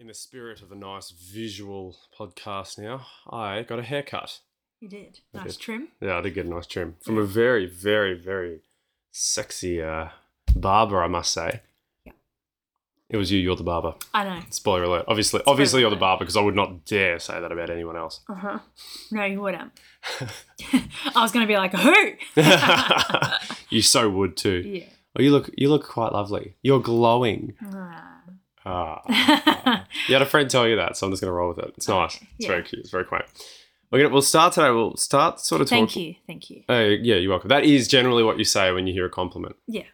In the spirit of a nice visual podcast now, I got a haircut. You did. Nice trim. Yeah, I did get a nice trim. From a very, very, very sexy barber, I must say. Yeah. It was you, you're the barber. I know. Spoiler alert. Obviously you're the barber because I would not dare say that about anyone else. Uh-huh. No, you wouldn't. I was going to be like, who? You so would too. Yeah. Oh, you look quite lovely. You're glowing. You had a friend tell you that, so I'm just going to roll with it. It's nice. Very cute. It's very quaint. We'll start today. We'll start sort of talking. Thank you. Yeah, you're welcome. That is generally what you say when you hear a compliment. Yeah.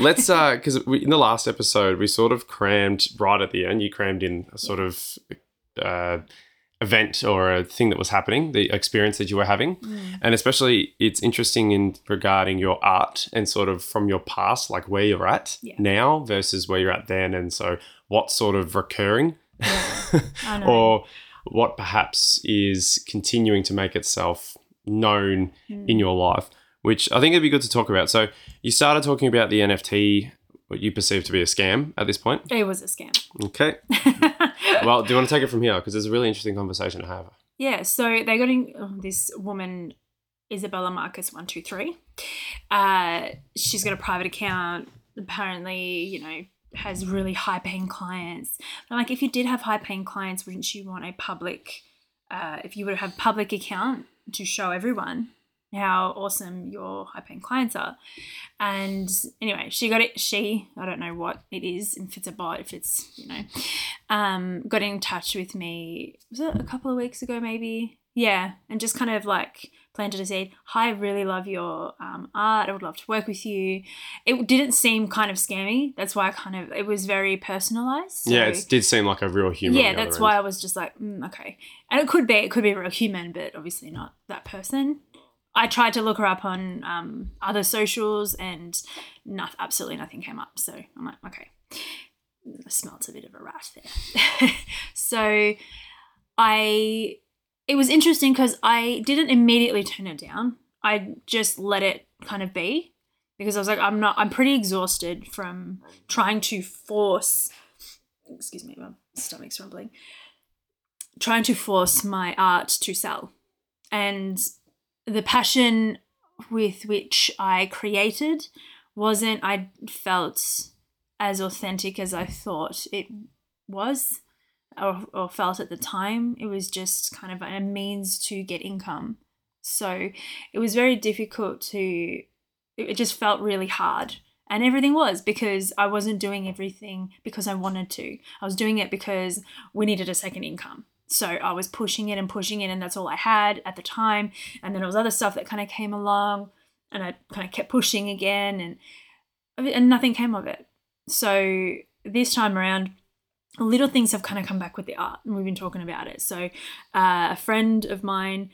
Let's, because in the last episode, we sort of crammed right at the end. You crammed in a sort of event or a thing that was happening, the experience that you were having. Mm. And especially it's interesting in regarding your art and sort of from your past, like where you're at now versus where you're at then. And so what's sort of recurring or what perhaps is continuing to make itself known in your life, which I think it'd be good to talk about. So you started talking about the NFT, what you perceive to be a scam at this point. It was a scam. Okay. Well, do you want to take it from here? Because it's a really interesting conversation to have. Yeah. So they got in this woman, Isabella Marcus123. She's got a private account. Apparently, has really high-paying clients. But I'm like, if you did have high-paying clients, wouldn't you want a public? If you would have public account to show everyone how awesome your high-paying clients are. And anyway, she got it. I don't know what it is, if it's a bot, if it's, got in touch with me. Was it a couple of weeks ago maybe? Yeah, and just kind of like planted a seed. Hi, I really love your art. I would love to work with you. It didn't seem kind of scammy. That's why it was very personalised. So, yeah, it did seem like a real human. Yeah, that's why I was just like, okay. And it could be a real human, but obviously not that person. I tried to look her up on other socials and absolutely nothing came up. So I'm like, okay, I smelled a bit of a rat there. So it was interesting because I didn't immediately turn it down. I just let it kind of be because I was like, I'm pretty exhausted from trying to force, excuse me, my stomach's rumbling, trying to force my art to sell. And the passion with which I created I felt as authentic as I thought it was or felt at the time. It was just kind of a means to get income. So it was very difficult it just felt really hard. And everything was because I wasn't doing everything because I wanted to. I was doing it because we needed a second income. So I was pushing it, and that's all I had at the time. And then it was other stuff that kind of came along, and I kind of kept pushing again, and nothing came of it. So this time around, little things have kind of come back with the art, and we've been talking about it. So a friend of mine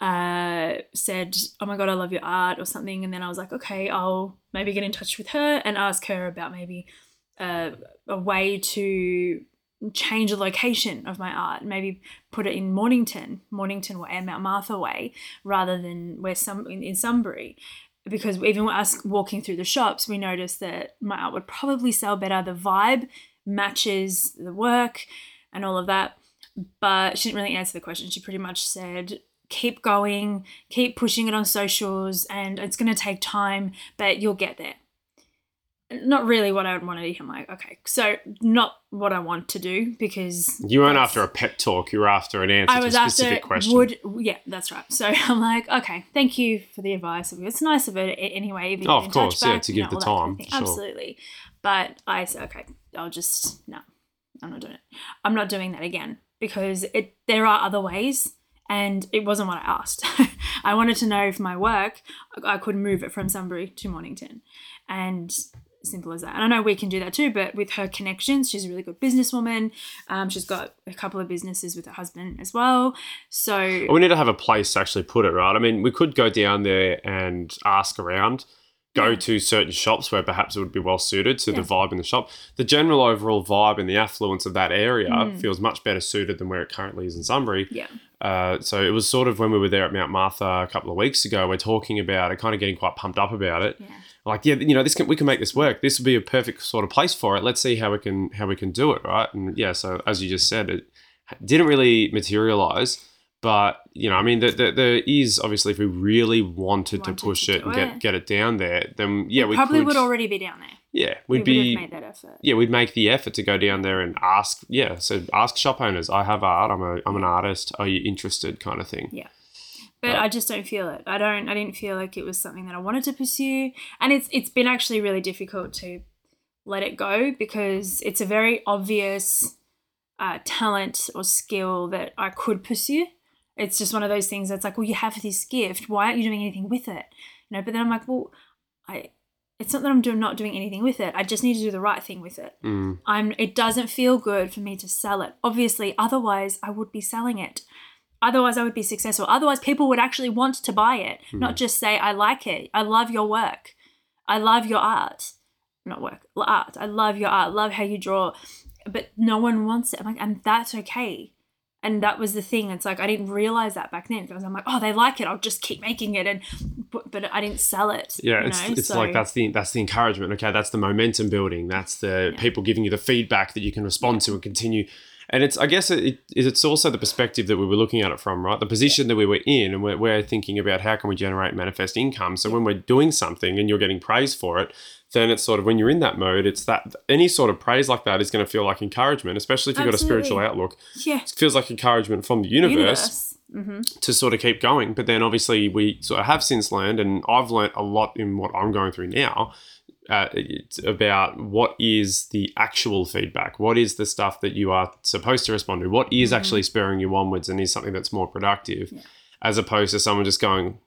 said, "Oh my God, I love your art," or something. And then I was like, okay, I'll maybe get in touch with her and ask her about maybe a way to change the location of my art, maybe put it in Mornington or Mount Martha way rather than where in Sunbury, because even us walking through the shops, we noticed that my art would probably sell better. The vibe matches the work and all of that, but she didn't really answer the question. She pretty much said, keep going, keep pushing it on socials, and it's going to take time, but you'll get there. Not really what I would want to do. I'm like, okay, so not what I want to do because... You weren't after a pep talk. You were after an answer to a specific question. Yeah, that's right. So I'm like, okay, thank you for the advice. It's nice of her anyway. Even of course, yeah, to give the time. Kind of sure. Absolutely. But I said, okay, I'm not doing it. I'm not doing that again because there are other ways and it wasn't what I asked. I wanted to know if my work, I could move it from Sunbury to Mornington, and... simple as that. And I know we can do that too, but with her connections, she's a really good businesswoman. She's got a couple of businesses with her husband as well. So we need to have a place to actually put it, right? I mean, we could go down there and ask around, go to certain shops where perhaps it would be well suited to the vibe in the shop. The general overall vibe and the affluence of that area feels much better suited than where it currently is in Sunbury. Yeah. So it was sort of when we were there at Mount Martha a couple of weeks ago, we're talking about it, kind of getting quite pumped up about it. Yeah. like, yeah, you know, this we can make this work. This would be a perfect sort of place for it. Let's see how we can do it, right? And yeah, so as you just said, it didn't really materialize. But, you know, I mean, there is obviously, if we really wanted to push it and get it down there, then, yeah, we probably would already be down there. Yeah, we would have made that effort. Yeah, we'd make the effort to go down there and ask. Yeah, so ask shop owners. I have art. I'm an artist. Are you interested? Kind of thing. Yeah, but I just don't feel it. I didn't feel like it was something that I wanted to pursue, and it's been actually really difficult to let it go because it's a very obvious talent or skill that I could pursue. It's just one of those things that's like, well, you have this gift. Why aren't you doing anything with it? You know. But then I'm like, well, it's not that I'm not doing anything with it. I just need to do the right thing with it. Mm. It doesn't feel good for me to sell it. Obviously, otherwise I would be selling it. Otherwise I would be successful. Otherwise people would actually want to buy it, not just say, I like it. I love your work. I love your art. Not work, art. I love your art. Love how you draw. But no one wants it. I'm like, and that's okay. And that was the thing. It's like I didn't realize that back then because I'm like, oh, they like it. I'll just keep making it, but I didn't sell it. Yeah, it's like that's the encouragement. Okay, that's the momentum building. That's the people giving you the feedback that you can respond to and continue. And it's, I guess, it's also the perspective that we were looking at it from, right? The position that we were in, and we're thinking about how can we generate manifest income. So when we're doing something and you're getting praise for it, then it's sort of when you're in that mode, it's that any sort of praise like that is going to feel like encouragement, especially if you've got a spiritual outlook. Yeah. It feels like encouragement from the universe. Mm-hmm. To sort of keep going. But then obviously we sort of have since learned, and I've learned a lot in what I'm going through now, it's about what is the actual feedback, what is the stuff that you are supposed to respond to, what is actually spurring you onwards and is something that's more productive, as opposed to someone just going,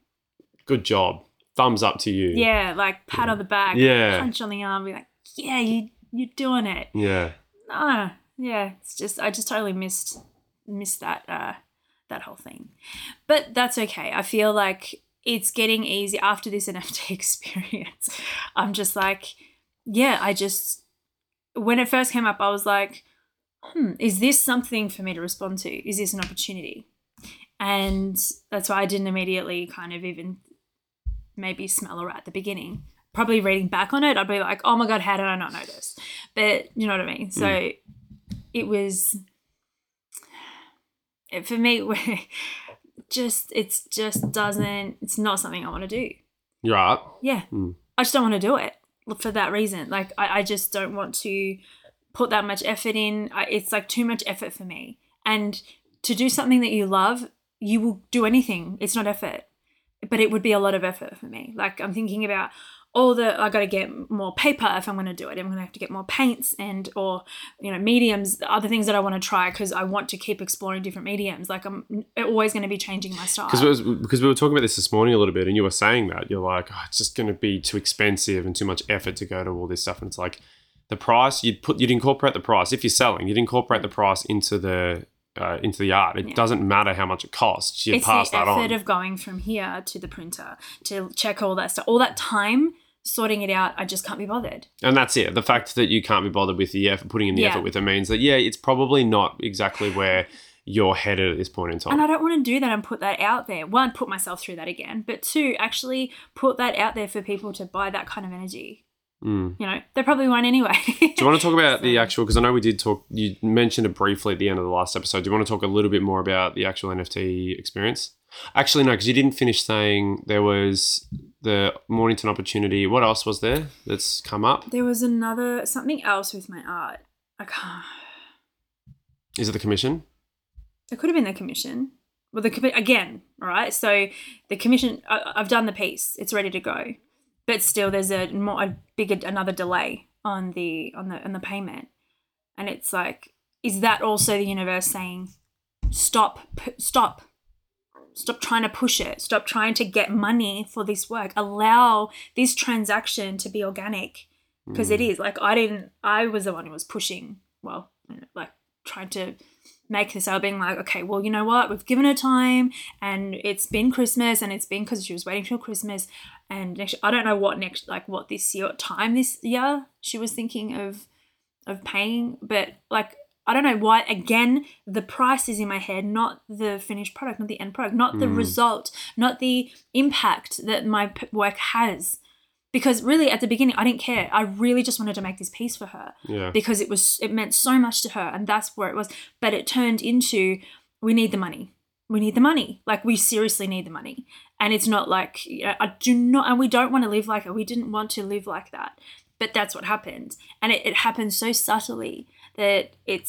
good job. Thumbs up to you. Yeah, like pat on the back, punch on the arm, be like, yeah, you're doing it. Yeah. No, yeah, it's just I just totally missed that whole thing. But that's okay. I feel like it's getting easy after this NFT experience. I'm just like, yeah, when it first came up, I was like, is this something for me to respond to? Is this an opportunity? And that's why I didn't immediately kind of even maybe smell a rat at the beginning. Probably reading back on it, I'd be like, oh my God, how did I not notice? But you know what I mean? So it was, for me, it's not something I want to do. You're right. Yeah. Mm. I just don't want to do it for that reason. Like I just don't want to put that much effort in. It's like too much effort for me. And to do something that you love, you will do anything. It's not effort. But it would be a lot of effort for me. Like I'm thinking about I got to get more paper if I'm going to do it. I'm going to have to get more paints or, you know, mediums, other things that I want to try because I want to keep exploring different mediums. Like I'm always going to be changing my style. Because we were talking about this morning a little bit and you were saying that. You're like, oh, it's just going to be too expensive and too much effort to go to all this stuff. And it's like the price, you'd incorporate the price. If you're selling, you'd incorporate the price into the art. It doesn't matter how much it costs. You pass that on. It's the effort of going from here to the printer to check all that stuff, all that time sorting it out. I just can't be bothered. And that's it. The fact that you can't be bothered with the effort, putting in the effort with it means that, it's probably not exactly where you're headed at this point in time. And I don't want to do that and put that out there. One, put myself through that again, but two, actually put that out there for people to buy that kind of energy. Mm. You know, they probably won't anyway. Do you want to talk about the actual, because I know we did talk, you mentioned it briefly at the end of the last episode. Do you want to talk a little bit more about the actual NFT experience? Actually, no, because you didn't finish saying there was the Mornington opportunity. What else was there that's come up? There was something else with my art. I can't. Is it the commission? It could have been the commission. Well, all right. So the commission, I've done the piece. It's ready to go. But still, there's another delay on the payment, and it's like, is that also the universe saying, stop trying to push it, stop trying to get money for this work, allow this transaction to be organic, because it is like I was the one who was pushing, trying to make this out, being like, okay, well, you know what, we've given her time and it's been Christmas and it's been because she was waiting till Christmas and next, I don't know what time this year she was thinking of paying, but like I don't know why, again, the price is in my head, not the finished product, not the end product, not the result, not the impact that my work has. Because really at the beginning, I didn't care. I really just wanted to make this piece for her because it meant so much to her, and that's where it was. But it turned into, we need the money. We need the money. Like, we seriously need the money. And it's not like, you know, we don't want to live like it. We didn't want to live like that. But that's what happened. And it happened so subtly that it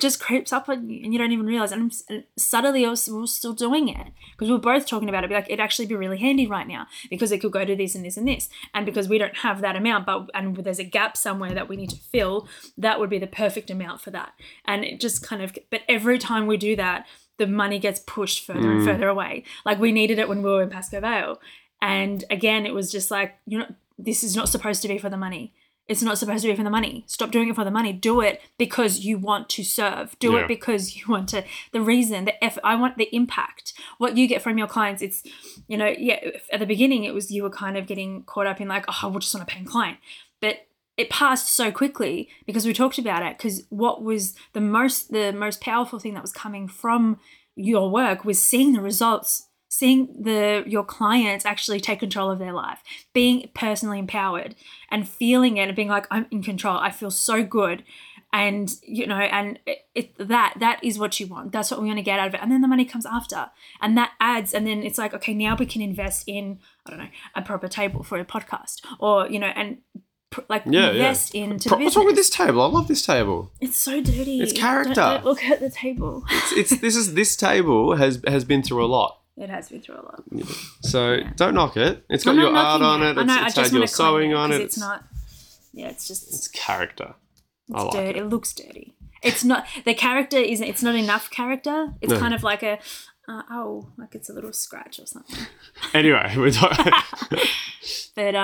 just creeps up on you and you don't even realize. And subtly, we're still doing it because we're both talking about it. Be like, it'd actually be really handy right now because it could go to this and this and this. And because we don't have that amount, and there's a gap somewhere that we need to fill, that would be the perfect amount for that. And it just kind of, but every time we do that, the money gets pushed further and further away. Like, we needed it when we were in Pasco Vale. And again, it was just like, you know, this is not supposed to be for the money. It's not supposed to be for the money. Stop doing it for the money. Do it because you want to serve. Do it because you want to, the reason, I want the impact. What you get from your clients, it's, you know, at the beginning it was, you were kind of getting caught up in like, oh, I just want to pay a client. But it passed so quickly because we talked about it, because what was the most powerful thing that was coming from your work was seeing the results, seeing your clients actually take control of their life, being personally empowered and feeling it and being like, I'm in control. I feel so good. And, you know, and that is what you want. That's what we want to get out of it. And then the money comes after, and that adds. And then it's like, okay, now we can invest in, I don't know, a proper table for a podcast, or, you know, and like invest into the business. What's wrong with this table? I love this table. It's so dirty. It's character. Don't look at the table. This table has been through a lot. It has been through a lot. So don't knock it. It's got your art on it. It's had your sewing on it. It's not. Yeah, it's just. It's character. It's dirty. It looks dirty. It's not. The character isn't. It's not enough character. It's kind of like a. Like it's a little scratch or something. Anyway, we're talking. But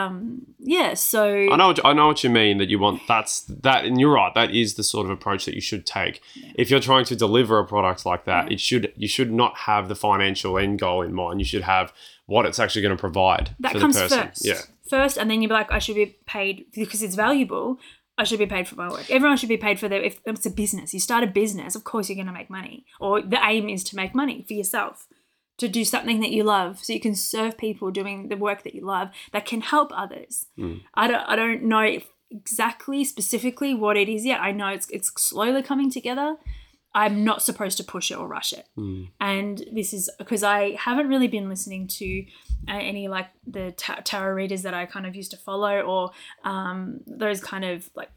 so I know what you mean. That you want. And you're right. That is the sort of approach that you should take. Yeah. If you're trying to deliver a product like that, you should not have the financial end goal in mind. You should have what it's actually going to provide. That for comes the person. First. Yeah. First, and then you'd be like, I should be paid because it's valuable. I should be paid for my work. Everyone should be paid for their, if it's a business, you start a business, of course you're going to make money, or the aim is to make money for yourself, to do something that you love so you can serve people doing the work that you love that can help others. Mm. I don't know exactly specifically what it is yet. I know it's slowly coming together. I'm not supposed to push it or rush it. Mm. And this is because I haven't really been listening to any like the tarot readers that I kind of used to follow, or those kind of like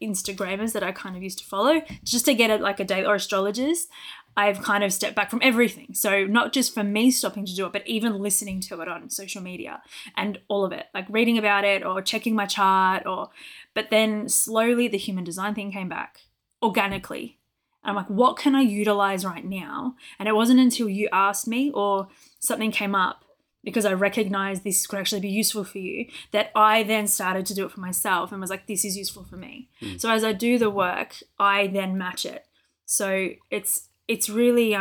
Instagrammers that I kind of used to follow just to get it like a day, or astrologers. I've kind of stepped back from everything. So not just for me stopping to do it, but even listening to it on social media and all of it, like reading about it or checking my chart, but then slowly the human design thing came back organically. I'm like, what can I utilize right now? And it wasn't until you asked me or something came up because I recognized this could actually be useful for you that I then started to do it for myself and was like, this is useful for me. Mm. So as I do the work, I then match it. So it's really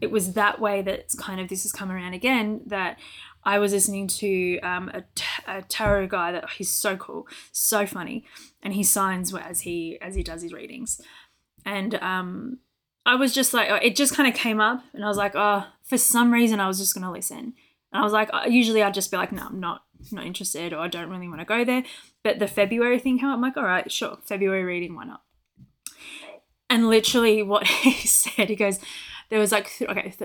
it was that way that it's kind of, this has come around again, that I was listening to a tarot guy that he's so cool, so funny, and he signs as he does his readings. And I was just like, it just kind of came up, and I was like, oh, for some reason I was just going to listen. And I was like, usually I'd just be like, no, I'm not interested, or I don't really want to go there. But the February thing came up. I'm like, all right, sure, February reading, why not? And literally what he said, he goes, there was like,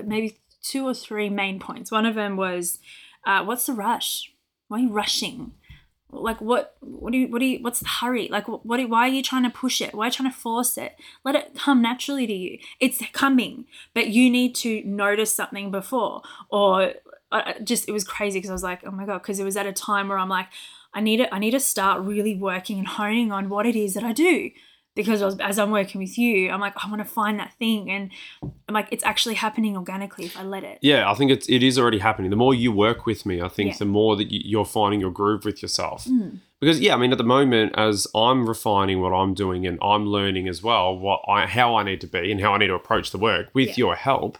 maybe two or three main points. One of them was, what's the rush? Why are you rushing? Like, what's the hurry? Like, why are you trying to push it? Why are you trying to force it? Let it come naturally to you. It's coming, but you need to notice something before, or it was crazy. Cause I was like, oh my God. Cause it was at a time where I'm like, I need to start really working and honing on what it is that I do. Because as I'm working with you, I'm like, I want to find that thing. And I'm like, it's actually happening organically if I let it. Yeah, I think it is already happening. The more you work with me, I think the more that you're finding your groove with yourself. Mm. Because, yeah, I mean, at the moment, as I'm refining what I'm doing and I'm learning as well how I need to be and how I need to approach the work with your help,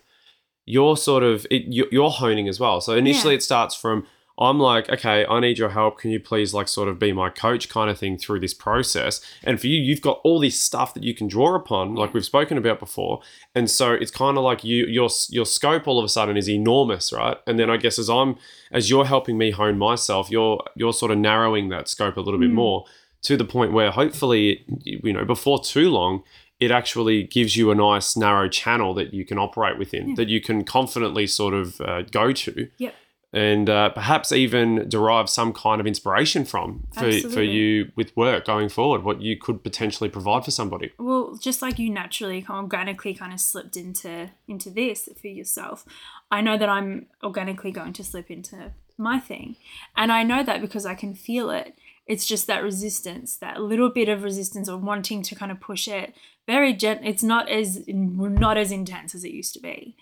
you're honing as well. So initially it starts from, I'm like, okay, I need your help. Can you please like sort of be my coach kind of thing through this process? And for you, you've got all this stuff that you can draw upon, like we've spoken about before. And so it's kind of like your scope all of a sudden is enormous, right? And then I guess as you're helping me hone myself, you're sort of narrowing that scope a little bit more to the point where hopefully, you know, before too long, it actually gives you a nice narrow channel that you can operate within, that you can confidently sort of go to. Yep. And perhaps even derive some kind of inspiration from for you with work going forward, what you could potentially provide for somebody. Well, just like you naturally organically kind of slipped into this for yourself, I know that I'm organically going to slip into my thing. And I know that because I can feel it. It's just that resistance, that little bit of resistance or wanting to kind of push it very gently. It's not as intense as it used to be.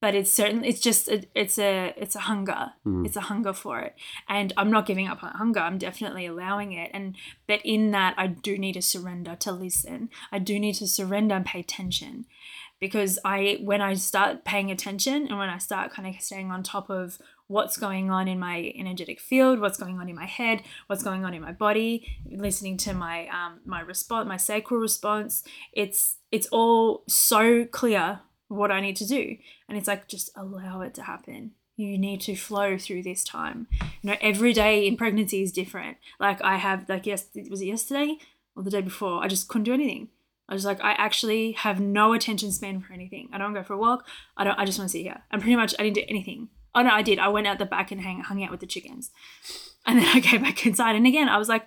But it's certainly, it's a hunger. It's a hunger for it. And I'm not giving up on hunger. I'm definitely allowing it. But in that, I do need to surrender to listen. I do need to surrender and pay attention, because when I start paying attention and when I start kind of staying on top of what's going on in my energetic field, what's going on in my head, what's going on in my body, listening to my my sacral response, it's all so clear what I need to do. And it's like, just allow it to happen. You need to flow through this time. You know, every day in pregnancy is different. Like I have, like, yes, was it yesterday or the day before? I just couldn't do anything. I was like, I actually have no attention span for anything. I don't go for a walk. I just want to sit here. And pretty much I didn't do anything. Oh no, I did. I went out the back and hung out with the chickens. And then I came back inside. And again, I was like,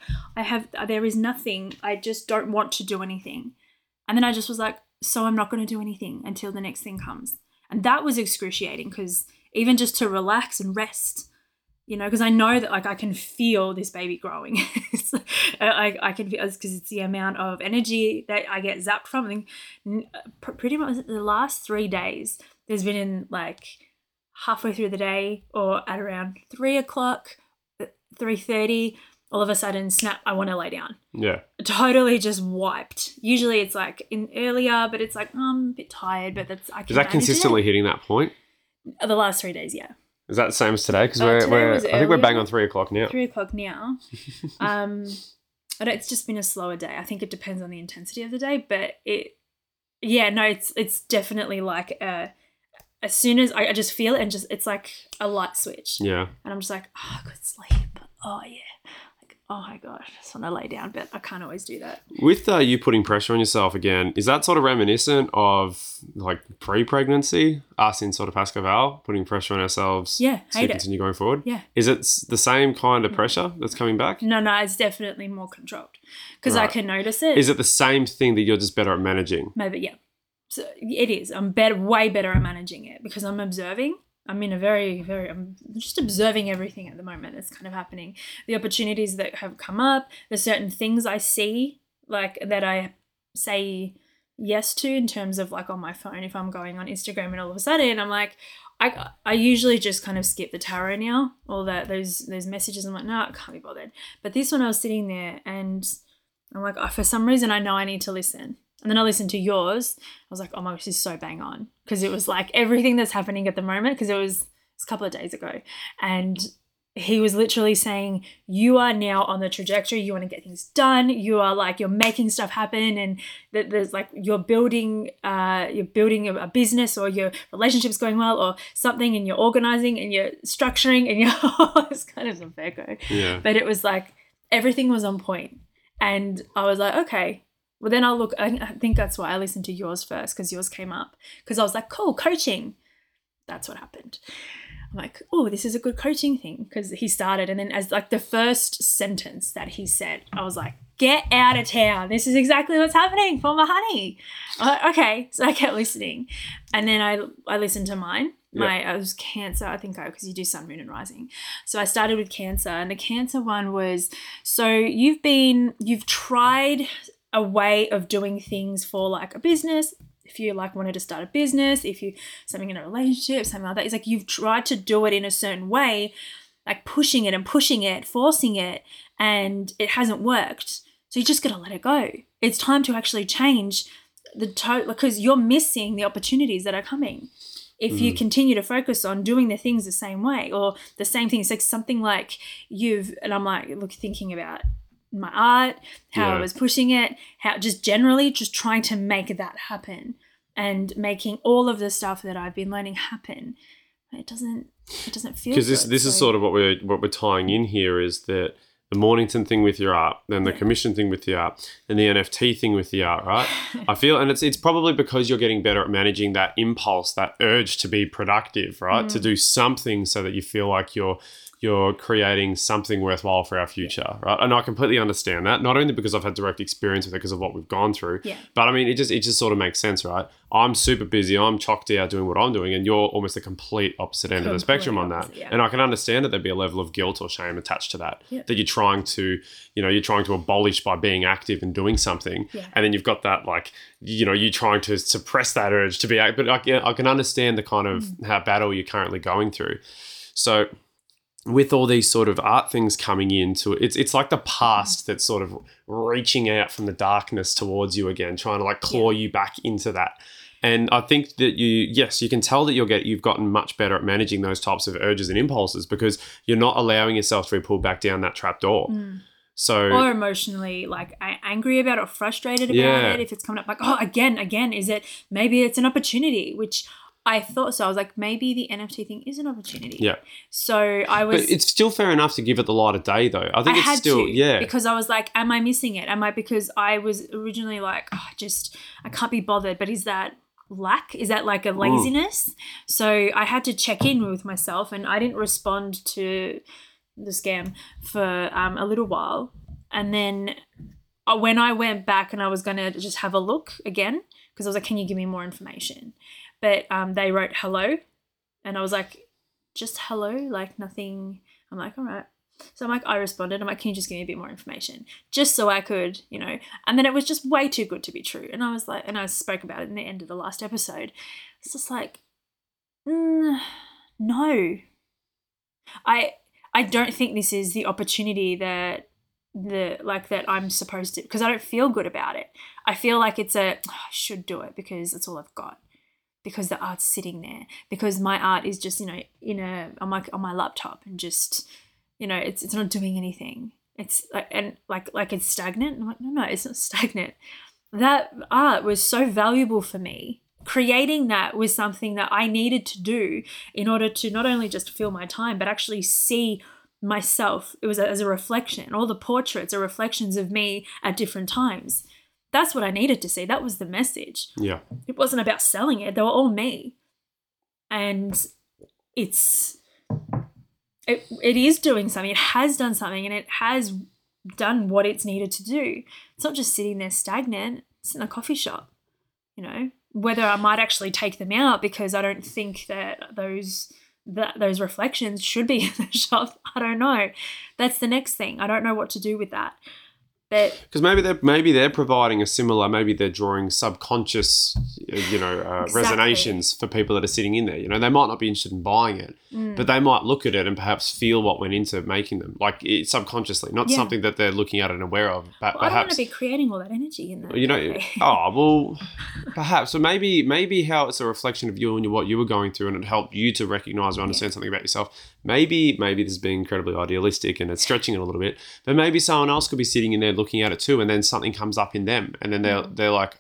there is nothing. I just don't want to do anything. And then I just was like, so I'm not going to do anything until the next thing comes. And that was excruciating, because even just to relax and rest, you know, because I know that like I can feel this baby growing. So I can feel, because it's the amount of energy that I get zapped from. And pretty much the last 3 days, there's been in like halfway through the day or at around 3 o'clock, 3:30, all of a sudden, snap, I want to lay down. Yeah. Totally just wiped. Usually it's like in earlier, but it's like, I'm a bit tired, but that's, I can. Is that consistently hitting that point? The last 3 days, yeah. Is that the same as today? Because I think we're bang on 3 o'clock now. 3 o'clock now. But it's just been a slower day. I think it depends on the intensity of the day, but it's definitely like as soon as I just feel it, and just, it's like a light switch. Yeah. And I'm just like, oh, I could sleep. Oh, yeah. Oh my gosh, I just want to lay down, but I can't always do that. With you putting pressure on yourself again, is that sort of reminiscent of like pre-pregnancy, us in sort of Pasco Vale, putting pressure on ourselves to continue going forward? Yeah. Is it the same kind of pressure that's coming back? No, it's definitely more controlled, because I can notice it. Is it the same thing that you're just better at managing? Maybe, yeah. So it is. I'm way better at managing it, because I'm observing. I'm in a very, very, I'm just observing everything at the moment that's kind of happening. The opportunities that have come up, the certain things I see, like that I say yes to, in terms of like on my phone, if I'm going on Instagram and all of a sudden I'm like, I usually just kind of skip the tarot now, all that those messages. I'm like, no, I can't be bothered. But this one, I was sitting there and I'm like, for some reason, I know I need to listen. And then I listened to yours. I was like, oh my gosh, this is so bang on. Because it was like everything that's happening at the moment, because it was a couple of days ago. And he was literally saying, you are now on the trajectory. You want to get things done. You are like, you're making stuff happen. And there's like, you're building a business, or your relationship's going well or something, and you're organizing and you're structuring and you're, it's kind of some vergo. Yeah. But it was like, everything was on point. And I was like, okay. Well, then I'll look. I think that's why I listened to yours first, because yours came up, because I was like, cool, coaching. That's what happened. I'm like, oh, this is a good coaching thing, because he started. And then as like the first sentence that he said, I was like, get out of town. This is exactly what's happening for my honey. I'm like, okay. So I kept listening. And then I listened to mine. I was Cancer, I think, because you do sun, moon and rising. So I started with Cancer, and the Cancer one was, so you've tried a way of doing things for like a business. If you like wanted to start a business, if you something in a relationship, something like that, it's like you've tried to do it in a certain way, like pushing it and pushing it, forcing it, and it hasn't worked. So you just got to let it go. It's time to actually change because you're missing the opportunities that are coming. if you continue to focus on doing the things the same way or the same things, like something like thinking about my art, how I was pushing it, how just generally just trying to make that happen and making all of the stuff that I've been learning happen. It doesn't feel good. Because this is sort of what we're tying in here is that the Mornington thing with your art, then the commission thing with the art, and the NFT thing with the art, right? I feel, and it's probably because you're getting better at managing that impulse, that urge to be productive, right? To do something so that you feel like you're creating something worthwhile for our future, right? And I completely understand that, not only because I've had direct experience with it because of what we've gone through, but I mean, it just sort of makes sense, right? I'm super busy, I'm chocked out doing what I'm doing, and you're almost the complete opposite end of the spectrum on that. Yeah. And I can understand that there'd be a level of guilt or shame attached to that, that you're trying to abolish by being active and doing something, and then you've got that you're trying to suppress that urge to be active. But I can understand the kind of how battle you're currently going through. So with all these sort of art things coming into it, it's like the past that's sort of reaching out from the darkness towards you again, trying to claw you back into that. And I think that you can tell that you've gotten much better at managing those types of urges and impulses because you're not allowing yourself to be pulled back down that trapdoor. So, or emotionally, angry about it or frustrated about it. If it's coming up, again, is it? Maybe it's an opportunity, which I thought so. I was like, maybe the NFT thing is an opportunity. Yeah. So I was. But it's still fair enough to give it the light of day, though. I think it's still, because I was like, am I missing it? Because I was originally like, I can't be bothered. But is that lack? Is that like a laziness? So I had to check in with myself, and I didn't respond to the scam for a little while. And then when I went back and I was going to just have a look again, because I was like, can you give me more information? But they wrote hello, and I was like, just hello, like nothing. I'm like, all right. So I responded. I'm like, can you just give me a bit more information? Just so I could, And then it was just way too good to be true. And I was like, and I spoke about it in the end of the last episode. It's just like, no. I don't think this is the opportunity that that I'm supposed to, because I don't feel good about it. I feel like I should do it because that's all I've got. Because the art's sitting there, because my art is just, on my laptop and just, it's not doing anything. It's like it's stagnant. I'm like, no, it's not stagnant. That art was so valuable for me. Creating that was something that I needed to do in order to not only just fill my time, but actually see myself. It was as a reflection. All the portraits are reflections of me at different times. That's what I needed to see. That was the message. Yeah. It wasn't about selling it. They were all me. And it is doing something. It has done something, and it has done what it's needed to do. It's not just sitting there stagnant. It's in a coffee shop, whether I might actually take them out, because I don't think that those reflections should be in the shop. I don't know. That's the next thing. I don't know what to do with that. Because maybe they're providing a similar, maybe they're drawing subconscious, exactly. resonations for people that are sitting in there. They might not be interested in buying it, but they might look at it and perhaps feel what went into making them, subconsciously, not something that they're looking at and aware of. But I don't want to be creating all that energy in there. Perhaps. So maybe how it's a reflection of you and what you were going through, and it helped you to recognise or understand something about yourself. Maybe this is being incredibly idealistic and it's stretching it a little bit, but maybe someone else could be sitting in there looking at it too, and then something comes up in them, and then they're like,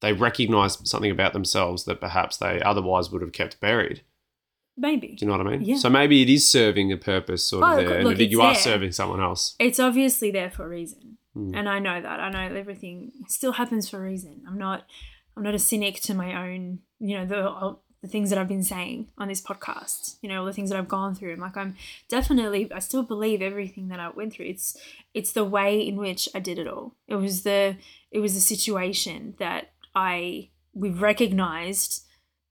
they recognise something about themselves that perhaps they otherwise would have kept buried. Maybe. Do you know what I mean? Yeah. So maybe it is serving a purpose sort of there, and you are serving someone else. It's obviously there for a reason, and I know that. I know everything still happens for a reason. I'm not a cynic to my own, the things that I've been saying on this podcast, all the things that I've gone through. I'm like, I still believe everything that I went through. It's the way in which I did it all. It was the situation that we've recognized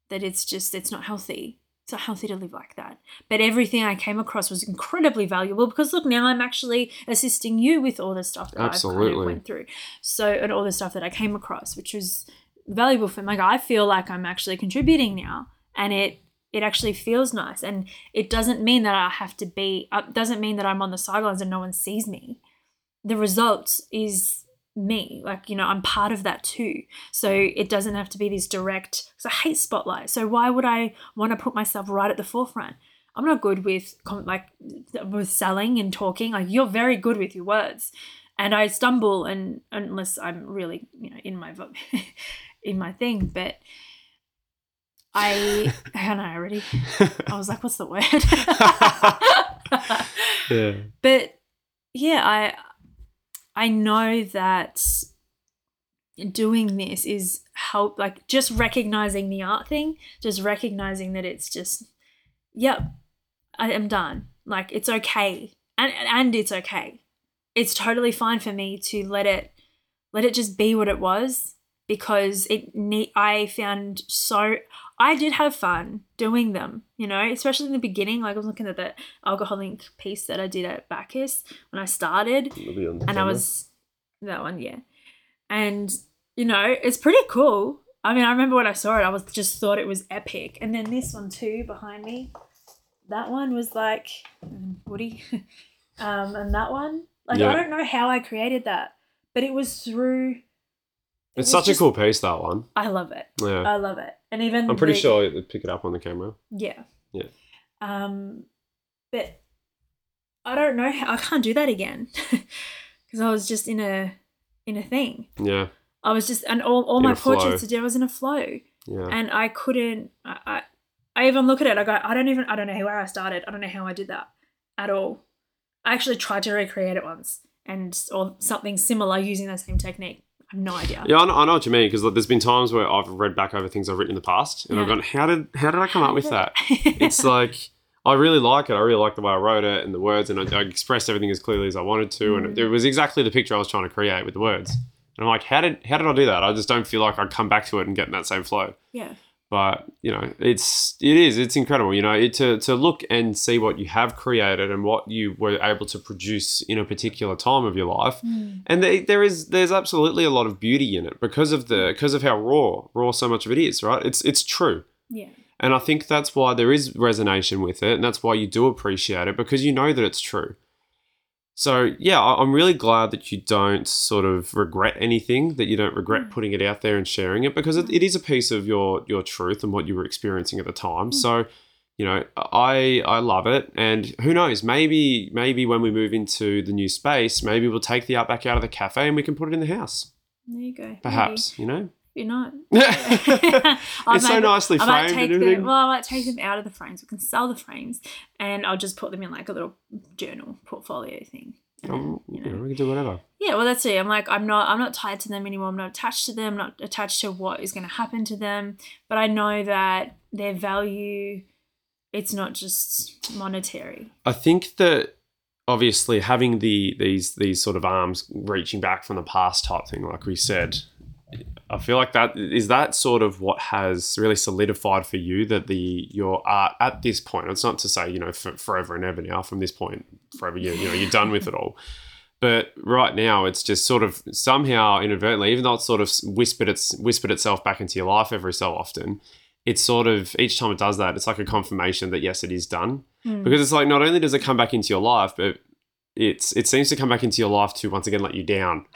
that it's not healthy. It's not healthy to live like that. But everything I came across was incredibly valuable, because look, now I'm actually assisting you with all the stuff that Absolutely. I've kind of went through. So, and all the stuff that I came across, which was valuable for me. Like, I feel like I'm actually contributing now, and it actually feels nice, and it doesn't mean that I have to be, doesn't mean that I'm on the sidelines and no one sees me. The result is me, like, you know, I'm part of that too. So it doesn't have to be these direct, because I hate spotlight. So why would I want to put myself right at the forefront? I'm not good with with selling and talking. Like, you're very good with your words, and I stumble, and unless I'm really, you know, in my thing. But I was like, what's the word? Yeah. But yeah, I know that doing this is help, like just recognizing the art thing, just recognizing that it's just, yep, I am done. Like, it's okay. And it's okay. It's totally fine for me to let it just be what it was, because I did have fun doing them, you know, especially in the beginning. Like, I was looking at the alcoholic piece that I did at Bacchus when I started, and I was that one, yeah. And, you know, it's pretty cool. I mean, I remember when I saw it, I was just thought it was epic. And then this one too behind me, that one was like Woody, and that one, like, yeah. I don't know how I created that, but it was through. It's such a cool piece, that one. I love it. Yeah. I love it, and even I'm pretty sure it'd pick it up on the camera. Yeah. Yeah. But I don't know how I can't do that again, because I was just in a thing. Yeah. I was just, and all my portraits today, I was in a flow. Yeah. And I couldn't, I even look at it, I go, I don't know where I started. I don't know how I did that at all. I actually tried to recreate it once or something similar using that same technique. I have no idea. Yeah, I know what you mean, because there's been times where I've read back over things I've written in the past and I've gone, how did I come up with that? It's like, I really like it. I really like the way I wrote it and the words, and I expressed everything as clearly as I wanted to. Mm. And it was exactly the picture I was trying to create with the words. And I'm like, how did I do that? I just don't feel like I come back to it and get in that same flow. Yeah. But, you know, it's incredible, you know, to look and see what you have created and what you were able to produce in a particular time of your life. Mm. And there's absolutely a lot of beauty in it because of how raw so much of it is, right? It's true. Yeah. And I think that's why there is resonation with it, and that's why you do appreciate it, because you know that it's true. So, yeah, I'm really glad that you don't sort of regret anything, that you don't regret putting it out there and sharing it, because it is a piece of your truth and what you were experiencing at the time. So, you know, I love it. And who knows, maybe when we move into the new space, maybe we'll take the art back out of the cafe and we can put it in the house. There you go. Perhaps, maybe. You know. You're not. It's so nicely framed. I might take them out of the frames. We can sell the frames, and I'll just put them in like a little journal portfolio thing. We can do whatever. Yeah, well, that's it. I'm like, I'm not tied to them anymore. I'm not attached to them. I'm not attached to what is going to happen to them. But I know that their value, it's not just monetary. I think that. Obviously, having these sort of arms reaching back from the past type thing, like we said, I feel like that is that sort of what has really solidified for you that your art at this point. It's not to say, you know, forever and ever now from this point, forever, you know, you're done with it all. But right now, it's just sort of somehow inadvertently, even though it's sort of whispered itself back into your life every so often. It's sort of, each time it does that, it's like a confirmation that, yes, it is done. Mm. Because it's like, not only does it come back into your life, but it seems to come back into your life to once again let you down.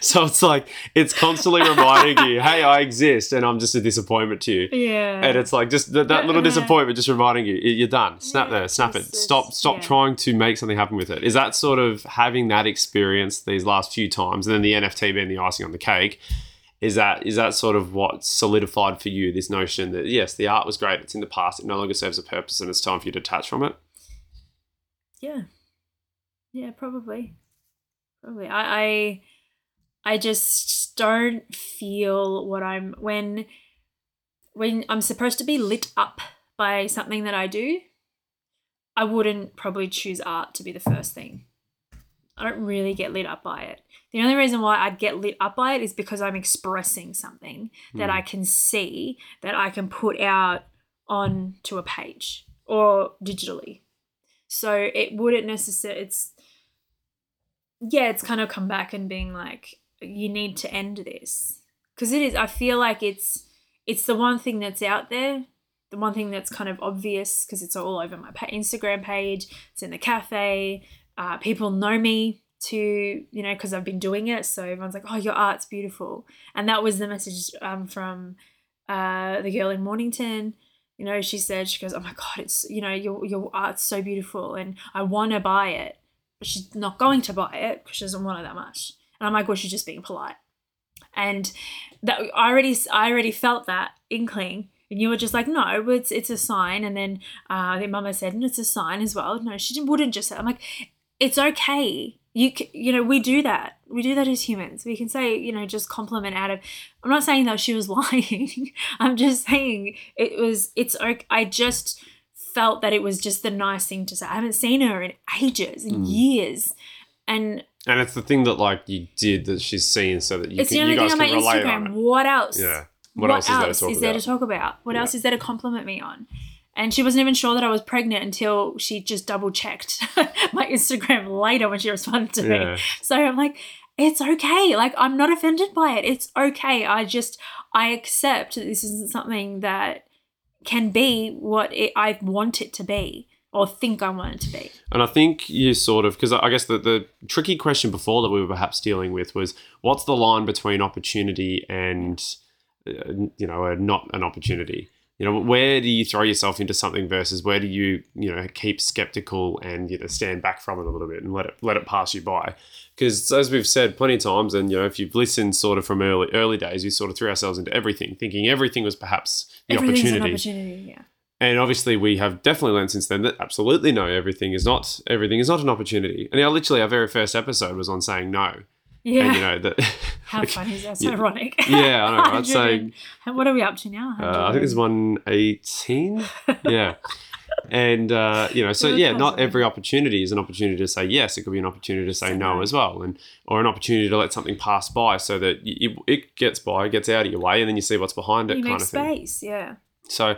So it's like, it's constantly reminding you, hey, I exist and I'm just a disappointment to you. Yeah. And it's like, just that little disappointment just reminding you, you're done. Snap it. Stop trying to make something happen with it. Is that sort of having that experience these last few times, and then the NFT being the icing on the cake, Is that sort of what solidified for you this notion that, yes, the art was great, it's in the past, it no longer serves a purpose, and it's time for you to detach from it? Yeah. Yeah, probably. I just don't feel what I'm... When I'm supposed to be lit up by something that I do, I wouldn't probably choose art to be the first thing. I don't really get lit up by it. The only reason why I'd get lit up by it is because I'm expressing something that I can see, that I can put out onto a page or digitally. So it wouldn't necessarily, it's kind of come back and being like, you need to end this. Because it is, I feel like it's the one thing that's out there, the one thing that's kind of obvious, because it's all over my Instagram page, it's in the cafe, people know me, to, you know, because I've been doing it. So everyone's like, oh, your art's beautiful. And that was the message from the girl in Mornington. You know, she said, she goes, oh my God, it's, you know, your art's so beautiful and I want to buy it. But she's not going to buy it because she doesn't want it that much. And I'm like, well, she's just being polite. And that I already felt that inkling. And you were just like, no, it's a sign. And then the mama said, and it's a sign as well. No, she wouldn't just say. I'm like, it's okay. You know, we do that. We do that as humans. We can say, you know, just compliment out of, I'm not saying that she was lying. I'm just saying it's okay. I just felt that it was just the nice thing to say. I haven't seen her in ages, in years. And it's the thing that, like, you did that she's seen so that you guys can relate on it. It's the only thing on my Instagram. What else? Yeah. What else is there to talk about? What else is there to compliment me on? And she wasn't even sure that I was pregnant until she just double-checked my Instagram later when she responded to me. So I'm like, it's okay. Like, I'm not offended by it. It's okay. I accept that this isn't something that can be what I want it to be or think I want it to be. And I think you sort of, because I guess the tricky question before that we were perhaps dealing with was, what's the line between opportunity and... you know, not an opportunity. You know, where do you throw yourself into something versus where do you know, keep skeptical and, you know, stand back from it a little bit and let it pass you by? Because as we've said plenty of times, and, you know, if you've listened sort of from early days, we sort of threw ourselves into everything, thinking everything was perhaps the opportunity. Everything's an opportunity, yeah. And obviously, we have definitely learned since then that absolutely no, everything is not an opportunity. And literally, our very first episode was on saying no. Yeah. And, you know, how like, funny is that? That's ironic. Yeah, I know, right? So, what are we up to now? I think it's 118. Yeah. And, you know, so, yeah, not every opportunity is an opportunity to say yes. It could be an opportunity to say no as well, or an opportunity to let something pass by so that it gets by, gets out of your way, and then you see what's behind it, kind of thing. You make space, yeah. So...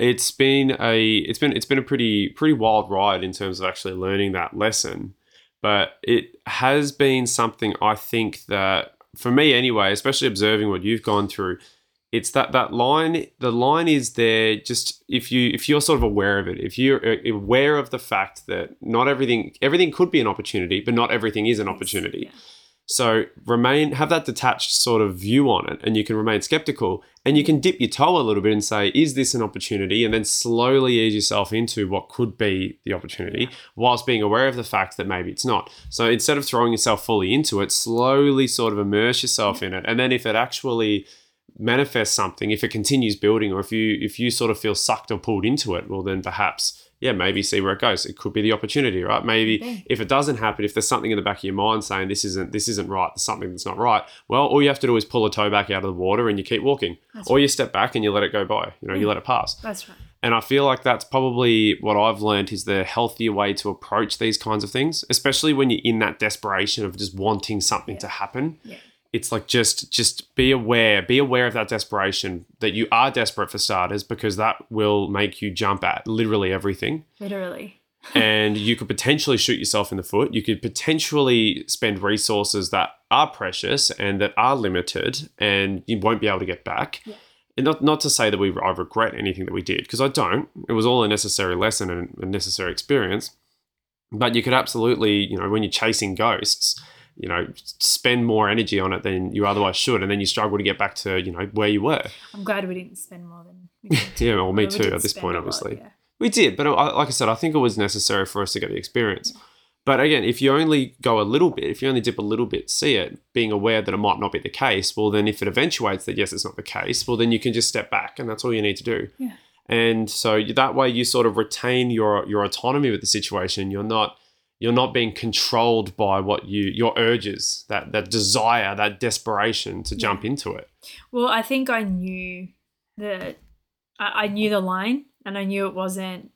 It's been a pretty wild ride in terms of actually learning that lesson. But it has been something I think that, for me anyway, especially observing what you've gone through, it's that line, the line is there just if you're sort of aware of it, if you're aware of the fact that not everything could be an opportunity, but not everything is an opportunity. Yeah. So have that detached sort of view on it, and you can remain skeptical and you can dip your toe a little bit and say, is this an opportunity? And then slowly ease yourself into what could be the opportunity whilst being aware of the fact that maybe it's not. So instead of throwing yourself fully into it, slowly sort of immerse yourself in it. And then if it actually manifests something, if it continues building, or if you sort of feel sucked or pulled into it, well, then perhaps... yeah, maybe see where it goes. It could be the opportunity, right? Maybe if it doesn't happen, if there's something in the back of your mind saying this isn't right, there's something that's not right, well, all you have to do is pull a toe back out of the water and you keep walking. That's or right. You step back and you let it go by, you know, you let it pass. That's right. And I feel like that's probably what I've learned is the healthier way to approach these kinds of things, especially when you're in that desperation of just wanting something to happen. Yeah. It's like just be aware of that desperation, that you are desperate for starters, because that will make you jump at literally everything. Literally. And you could potentially shoot yourself in the foot. You could potentially spend resources that are precious and that are limited and you won't be able to get back. Yeah. And not to say that I regret anything that we did, because I don't. It was all a necessary lesson and a necessary experience. But you could absolutely, you know, when you're chasing ghosts, you know, spend more energy on it than you otherwise should, and then you struggle to get back to, you know, where you were. I'm glad we didn't spend more than we did. Yeah, well, me too at this point, obviously. Lot, yeah. We did, but like I said, I think it was necessary for us to get the experience. Yeah. But again, if you only go a little bit, if you only dip a little bit, see it, being aware that it might not be the case, well, then if it eventuates that, yes, it's not the case, well, then you can just step back, and that's all you need to do. Yeah. And so that way you sort of retain your autonomy with the situation. You're not being controlled by what your urges, that desire, that desperation to jump into it. Well, I think I knew that I knew the line, and I knew it wasn't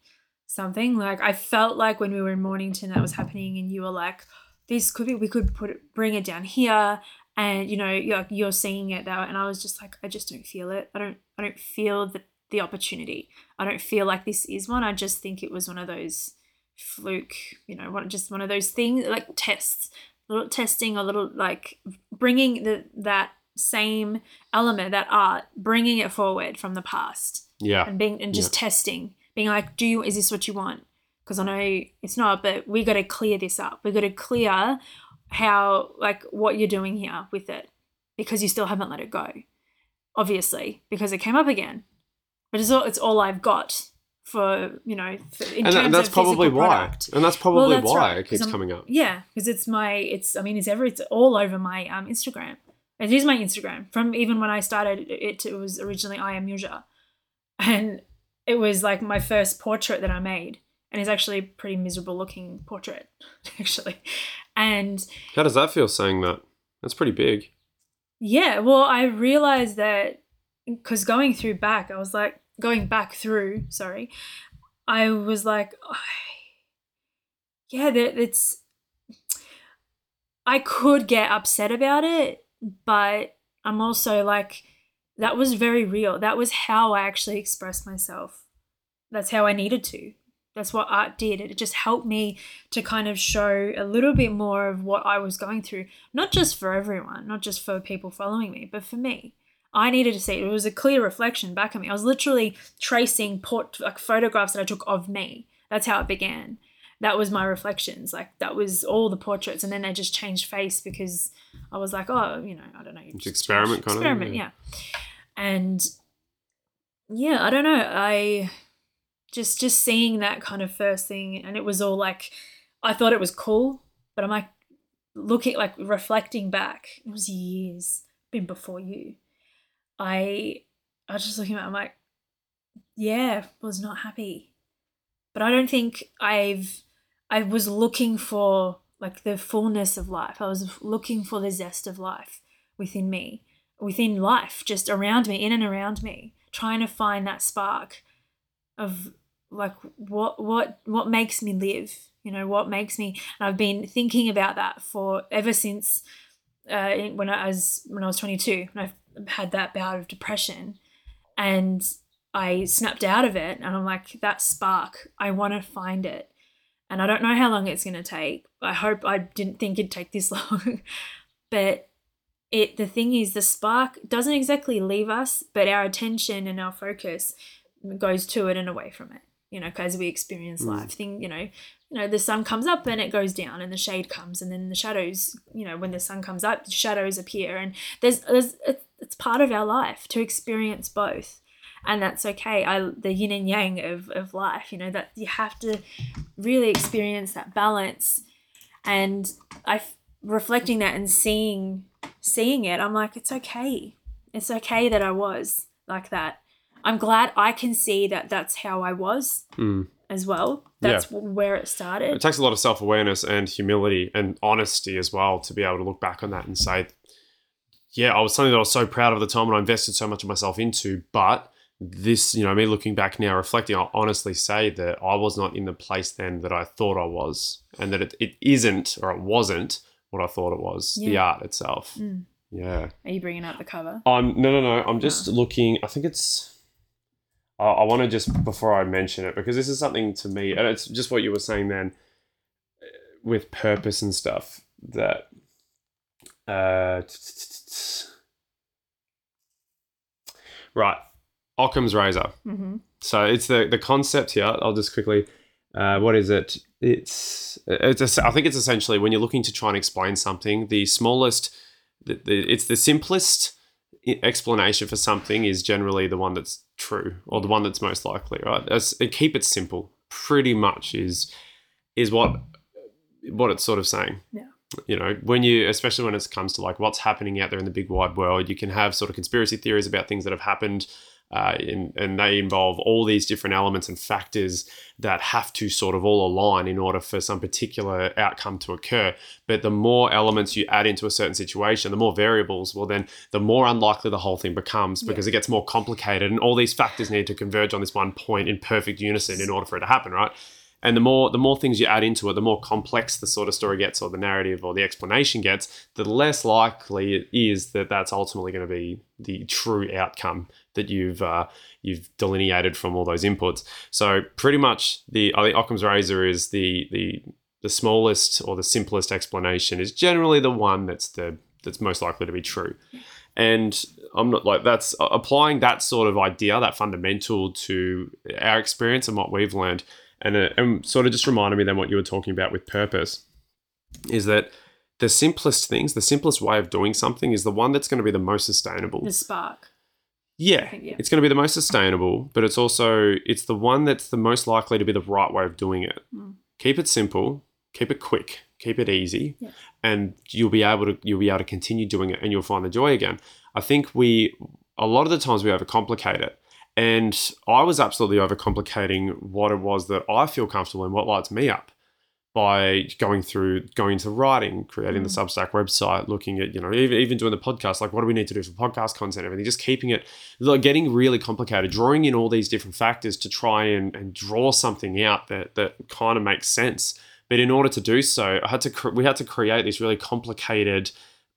something like, I felt like when we were in Mornington that was happening, and you were like, we could bring it down here, and, you know, you're seeing it now, and I was just like, I just don't feel it. I don't feel the opportunity. I don't feel like this is one. I just think it was one of those fluke, you know, just one of those things, like tests, a little testing, a little, like, bringing that same element, that art, bringing it forward from the past, testing, being like, is this what you want? Because I know it's not, but we got to clear this up. We got to clear how, like, what you're doing here with it, because you still haven't let it go, obviously, because it came up again. But it's all I've got for, you know, in terms of physical product. And that's probably why it keeps coming up. Yeah, because it's all over my Instagram. It is my Instagram. From even when I started it, it was originally I am Yuzha. And it was like my first portrait that I made. And it's actually a pretty miserable looking portrait, actually. And how does that feel saying that? That's pretty big. Yeah, well, I realized that because going back through, I was like, oh, yeah, I could get upset about it, but I'm also like, that was very real. That was how I actually expressed myself. That's how I needed to. That's what art did. It just helped me to kind of show a little bit more of what I was going through, not just for everyone, not just for people following me, but for me. I needed to see it. It was a clear reflection back at me. I was literally tracing photographs that I took of me. That's how it began. That was my reflections. Like, that was all the portraits, and then they just changed face because I was like, oh, you know, I don't know. It's experiment, yeah. And, yeah, I don't know. I... Just seeing that kind of first thing, and it was all like, I thought it was cool, but I'm like reflecting back. It was years, been before you. I was just looking at it, I'm like, yeah, was not happy. But I don't think I was looking for like the fullness of life. I was looking for the zest of life within me, within life, just around me, in and around me, trying to find that spark of like what makes me live, you know, what makes me. And I've been thinking about that for ever since when I was 22, and I've had that bout of depression, and I snapped out of it, and I'm like, that spark, I want to find it. And I don't know how long it's going to take. I hope, I didn't think it'd take this long. But the thing is, the spark doesn't exactly leave us, but our attention and our focus goes to it and away from it, you know, because we experience life. You know, the sun comes up and it goes down, and the shade comes, and then the shadows, you know, when the sun comes up, the shadows appear, and there's it's part of our life to experience both, and that's okay. The yin and yang of life, you know, that you have to really experience that balance. And reflecting that and seeing it, I'm like, it's okay. It's okay that I was like that. I'm glad I can see that that's how I was as well. That's where it started. It takes a lot of self-awareness and humility and honesty as well to be able to look back on that and say, yeah, I was something that I was so proud of at the time and I invested so much of myself into, but this, you know, me looking back now, reflecting, I'll honestly say that I was not in the place then that I thought I was, and that it isn't, or it wasn't what I thought it was, the art itself. Mm. Yeah. Are you bringing up the cover? No. I'm just looking. I think it's... I want to just, before I mention it, because this is something to me, and it's just what you were saying then with purpose and stuff, that right, Occam's razor. Mm-hmm. So it's the concept here. I'll just quickly, what is it? I think it's essentially when you're looking to try and explain something, it's the simplest explanation for something is generally the one that's true, or the one that's most likely, right? Keep it simple, pretty much is what it's sort of saying. Yeah. You know, especially when it comes to like what's happening out there in the big wide world, you can have sort of conspiracy theories about things that have happened, and they involve all these different elements and factors that have to sort of all align in order for some particular outcome to occur. But the more elements you add into a certain situation, the more variables, well, then the more unlikely the whole thing becomes, because it gets more complicated, and all these factors need to converge on this one point in perfect unison in order for it to happen, right? And the more things you add into it, the more complex the sort of story gets, or the narrative or the explanation gets, the less likely it is that that's ultimately going to be the true outcome that you've delineated from all those inputs. So pretty much the Occam's razor is the smallest or the simplest explanation is generally the one that's most likely to be true. And I'm not like, that's applying that sort of idea, that fundamental to our experience and what we've learned. And it sort of just reminded me then what you were talking about with purpose, is that the simplest things, the simplest way of doing something is the one that's going to be the most sustainable. The spark. Yeah, it's going to be the most sustainable, but it's also, it's the one that's the most likely to be the right way of doing it. Mm. Keep it simple, keep it quick, keep it easy, and you'll be able to continue doing it, and you'll find the joy again. I think a lot of the times we overcomplicate it, and I was absolutely overcomplicating what it was that I feel comfortable and what lights me up by going into writing, creating the Substack website, looking at, even doing the podcast, like what do we need to do for podcast content, everything, just keeping it, like getting really complicated, drawing in all these different factors to try and draw something out that kind of makes sense. But in order to do so, we had to create this really complicated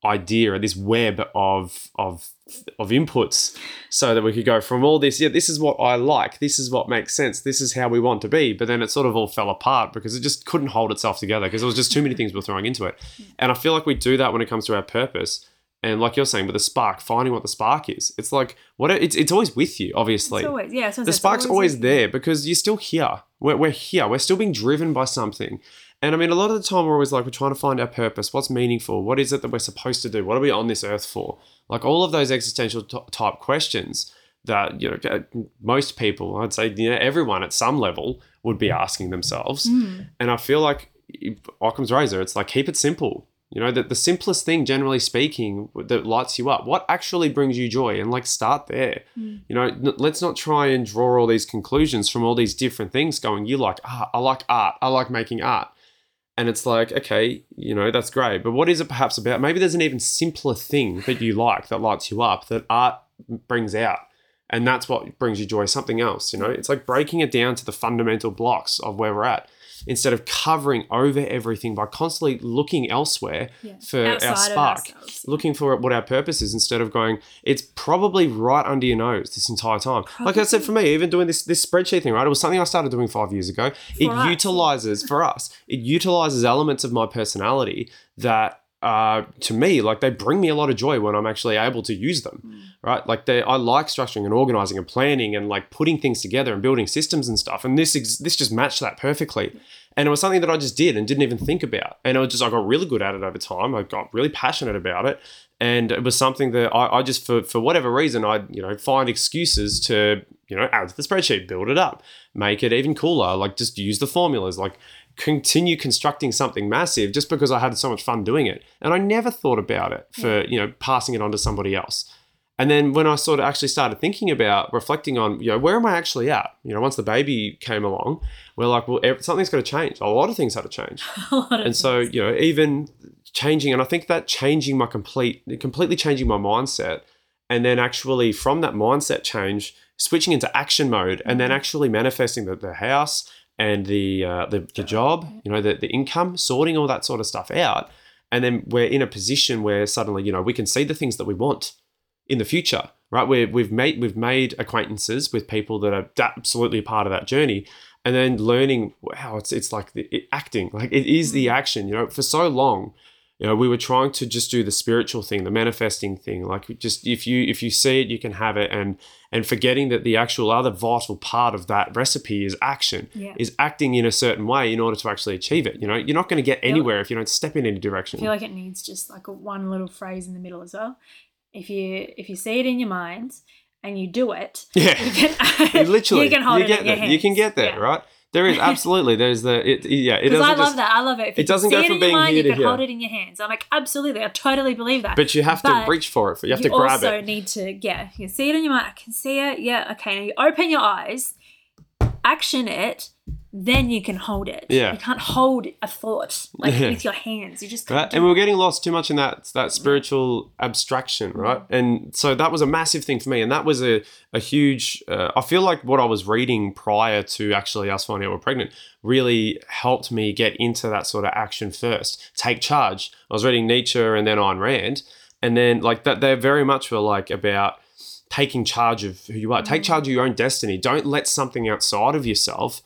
idea, this web of inputs, so that we could go from all this, this is what I like, this is what makes sense, this is how we want to be. But then it sort of all fell apart because it just couldn't hold itself together because there was just too many things we're throwing into it. And I feel like we do that when it comes to our purpose. And like you're saying, with the spark, finding what the spark is. It's like, it's always with you, obviously. It's always, yeah. So the spark's always there because you're still here. We're here. We're still being driven by something. And I mean, a lot of the time we're always like, we're trying to find our purpose. What's meaningful? What is it that we're supposed to do? What are we on this earth for? Like all of those existential type questions that, most people, I'd say, everyone at some level would be asking themselves. Mm. And I feel like Occam's razor, it's like, keep it simple. The simplest thing, generally speaking, that lights you up, what actually brings you joy, and like start there. Mm. Let's not try and draw all these conclusions from all these different things going, you like art, I like art, I like making art. And it's like, okay, that's great. But what is it perhaps about? Maybe there's an even simpler thing that you like that lights you up, that art brings out. And that's what brings you joy, something else, It's like breaking it down to the fundamental blocks of where we're at instead of covering over everything by constantly looking elsewhere for our spark, looking for what our purpose is instead of going, it's probably right under your nose this entire time. Probably. Like I said, for me, even doing this spreadsheet thing, right? It was something I started doing 5 years ago. It utilizes elements of my personality that to me, like they bring me a lot of joy when I'm actually able to use them, right? Like I like structuring and organizing and planning and like putting things together and building systems and stuff. And this just matched that perfectly. Yeah. And it was something that I just did and didn't even think about. And I got really good at it over time. I got really passionate about it. And it was something that I just, for whatever reason, I find excuses to, add to the spreadsheet, build it up, make it even cooler, like just use the formulas, like continue constructing something massive just because I had so much fun doing it. And I never thought about it for, passing it on to somebody else. And then when I sort of actually started thinking about reflecting on, where am I actually at? Once the baby came along, we're like, well, something's got to change. A lot of things had to change. So, even changing, and I think that changing my completely changing my mindset, and then actually from that mindset change, switching into action mode and then actually manifesting the house and the job, the income, sorting all that sort of stuff out. And then we're in a position where suddenly, we can see the things that we want in the future, right? We've made acquaintances with people that are absolutely part of that journey, and then learning, wow, it's like acting, like it is the action. For so long, we were trying to just do the spiritual thing, the manifesting thing, like just if you see it, you can have it, and forgetting that the actual other vital part of that recipe is action, is acting in a certain way in order to actually achieve it. You're not going to get anywhere if you don't step in any direction. I feel like it needs just like one little phrase in the middle as well. If you see it in your mind and you do it, you can hold it in your hands. You can get there, right? There is absolutely, it doesn't. Because I love that. I love it. If it doesn't go from being here to here. You can hold it in your hands. I'm like, absolutely. I totally believe that. But you have to reach for it. You have to grab it. You also need to, you see it in your mind. I can see it. Yeah. Okay. Now you open your eyes, action it, then you can hold it. Yeah. You can't hold a thought with your hands. You just can't. Right? And we're getting lost too much in that spiritual abstraction, right? And so that was a massive thing for me. And that was a huge, I feel like what I was reading prior to actually us finding out we're pregnant really helped me get into that sort of action first, take charge. I was reading Nietzsche and then Ayn Rand. And then like that, they very much were like about taking charge of who you are. Take charge of your own destiny. Don't let something outside of yourself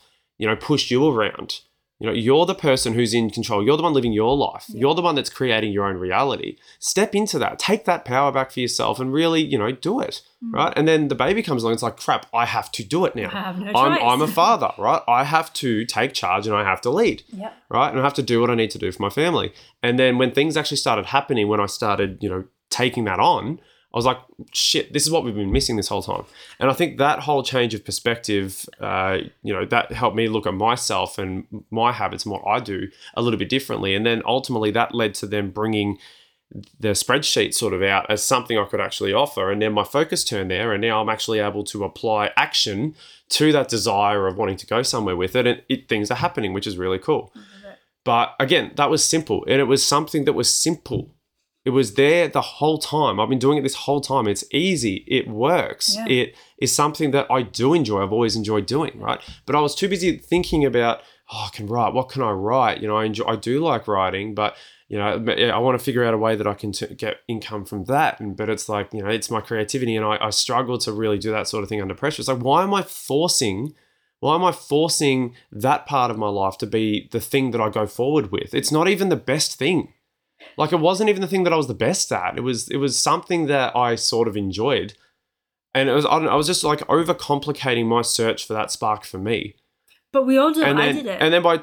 push you around. You know, you're the person who's in control. You're the one living your life. Yeah. You're the one that's creating your own reality. Step into that. Take that power back for yourself and really, you know, do it, right? And then the baby comes along. It's like, crap, I have to do it now. I have no choice. I'm a father, right? I have to take charge and I have to lead, right? And I have to do what I need to do for my family. And then when things actually started happening, when I started, you know, taking that on, I was like, shit, this is what we've been missing this whole time. And I think that whole change of perspective, you know, that helped me look at myself and my habits and what I do a little bit differently. And then ultimately that led to them bringing the spreadsheet sort of out as something I could actually offer. And then my focus turned there, and now I'm actually able to apply action to that desire of wanting to go somewhere with it. And things are happening, which is really cool. But again, that was simple. And it was something that was simple. It was there the whole time. I've been doing it this whole time. It's easy. It works. Yeah. It is something that I do enjoy. I've always enjoyed doing, right? But I was too busy thinking about, oh, I can write. What can I write? You know, I do like writing, but, you know, I want to figure out a way that I can get income from that. But it's like, you know, it's my creativity, and I struggle to really do that sort of thing under pressure. It's like, why am I forcing that part of my life to be the thing that I go forward with? It's not even the best thing. Like, it wasn't even the thing that I was the best at. It was something that I sort of enjoyed. And it was, I was just like overcomplicating my search for that spark for me. But we all did it. I did it. And then by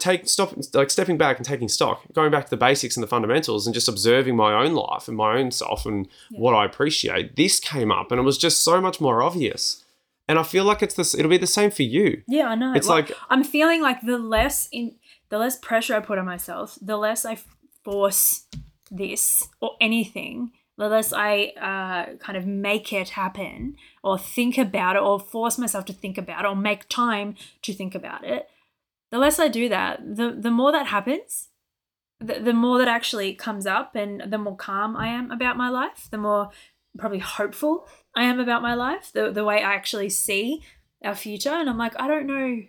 stepping back and taking stock, going back to the basics and the fundamentals and just observing my own life and my own self and what I appreciate, this came up and it was just so much more obvious. And I feel like it'll be the same for you. Yeah, I know. It's like, I'm feeling like the less pressure I put on myself, the less I force this or anything, the less I kind of make it happen or think about it or force myself to think about it or make time to think about it, the less I do that, the more that happens, the more that actually comes up, and the more calm I am about my life, the more probably hopeful I am about my life, the way I actually see our future. And I'm like, I don't know.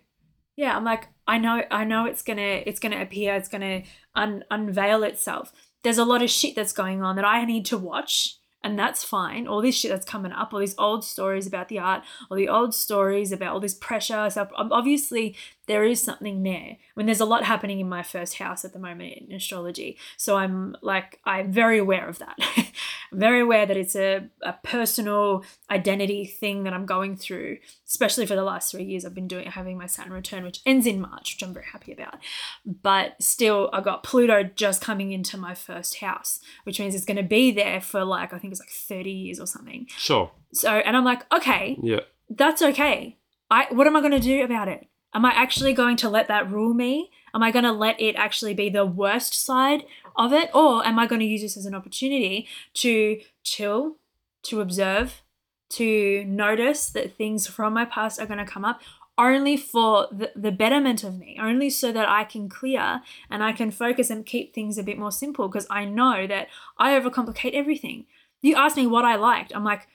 Yeah, I'm like, I know it's gonna appear, it's gonna unveil itself. There's a lot of shit that's going on that I need to watch, and that's fine. All this shit that's coming up, all these old stories about the art, all the old stories about all this pressure. So obviously there is something there. I mean, there's a lot happening in my first house at the moment in astrology. So I'm very aware of that. I'm very aware that it's a personal identity thing that I'm going through, especially for the last 3 years I've been having my Saturn return, which ends in March, which I'm very happy about. But still, I got Pluto just coming into my first house, which means it's going to be there for like, I think it's like 30 years or something. Sure. So, and I'm like, okay, yeah, that's okay. What am I going to do about it? Am I actually going to let that rule me? Am I going to let it actually be the worst side of it? Or am I going to use this as an opportunity to chill, to observe, to notice that things from my past are going to come up only for the betterment of me, only so that I can clear and I can focus and keep things a bit more simple, because I know that I overcomplicate everything. You asked me what I liked. I'm like,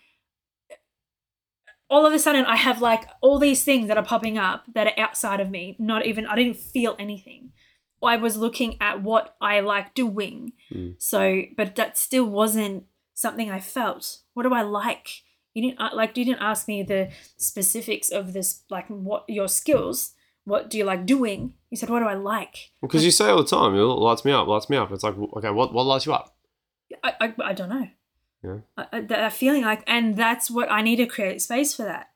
all of a sudden I have like all these things that are popping up that are outside of me. I didn't feel anything. I was looking at what I like doing. So, but that still wasn't something I felt. What do I like? You didn't ask me the specifics of this, like what your skills, what do you like doing? You said, what do I like? Because you say all the time, it lights me up. It's like, okay, what lights you up? I don't know. Yeah. That feeling, like, and that's what I need to create space for that.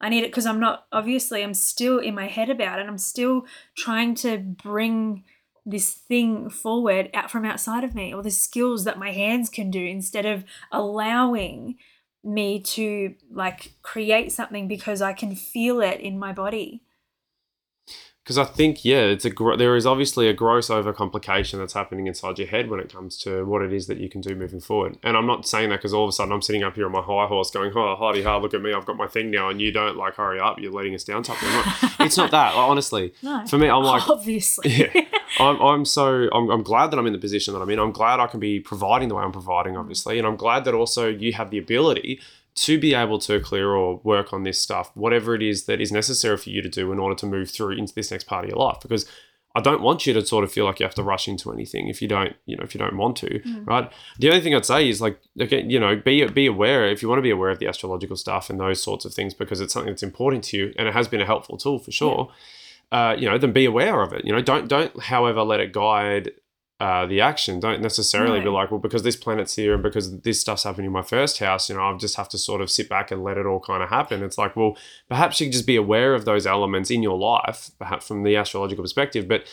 I need it because I'm still in my head about it. I'm still trying to bring this thing forward out from outside of me, or the skills that my hands can do, instead of allowing me to like create something because I can feel it in my body. Because I think, yeah, there is obviously a gross overcomplication that's happening inside your head when it comes to what it is that you can do moving forward. And I'm not saying that because all of a sudden I'm sitting up here on my high horse going, oh, hardy-ha, look at me, I've got my thing now, and you don't, like, hurry up, you're letting us down. It's not that, like, honestly. No, for me, I'm like, obviously. Yeah, I'm glad that I'm in the position that I'm in. I'm glad I can be providing the way I'm providing, obviously. And I'm glad that also you have the ability to be able to clear or work on this stuff, whatever it is that is necessary for you to do in order to move through into this next part of your life. Because I don't want you to sort of feel like you have to rush into anything if you don't want to, right? The only thing I'd say is, like, again, you know, be aware, if you want to be aware of the astrological stuff and those sorts of things, because it's something that's important to you and it has been a helpful tool for sure. then be aware of it. Don't however let it guide the action. Don't necessarily be like, well, because this planet's here and because this stuff's happening in my first house, I just have to sort of sit back and let it all kind of happen. It's like, well, perhaps you can just be aware of those elements in your life, perhaps from the astrological perspective. But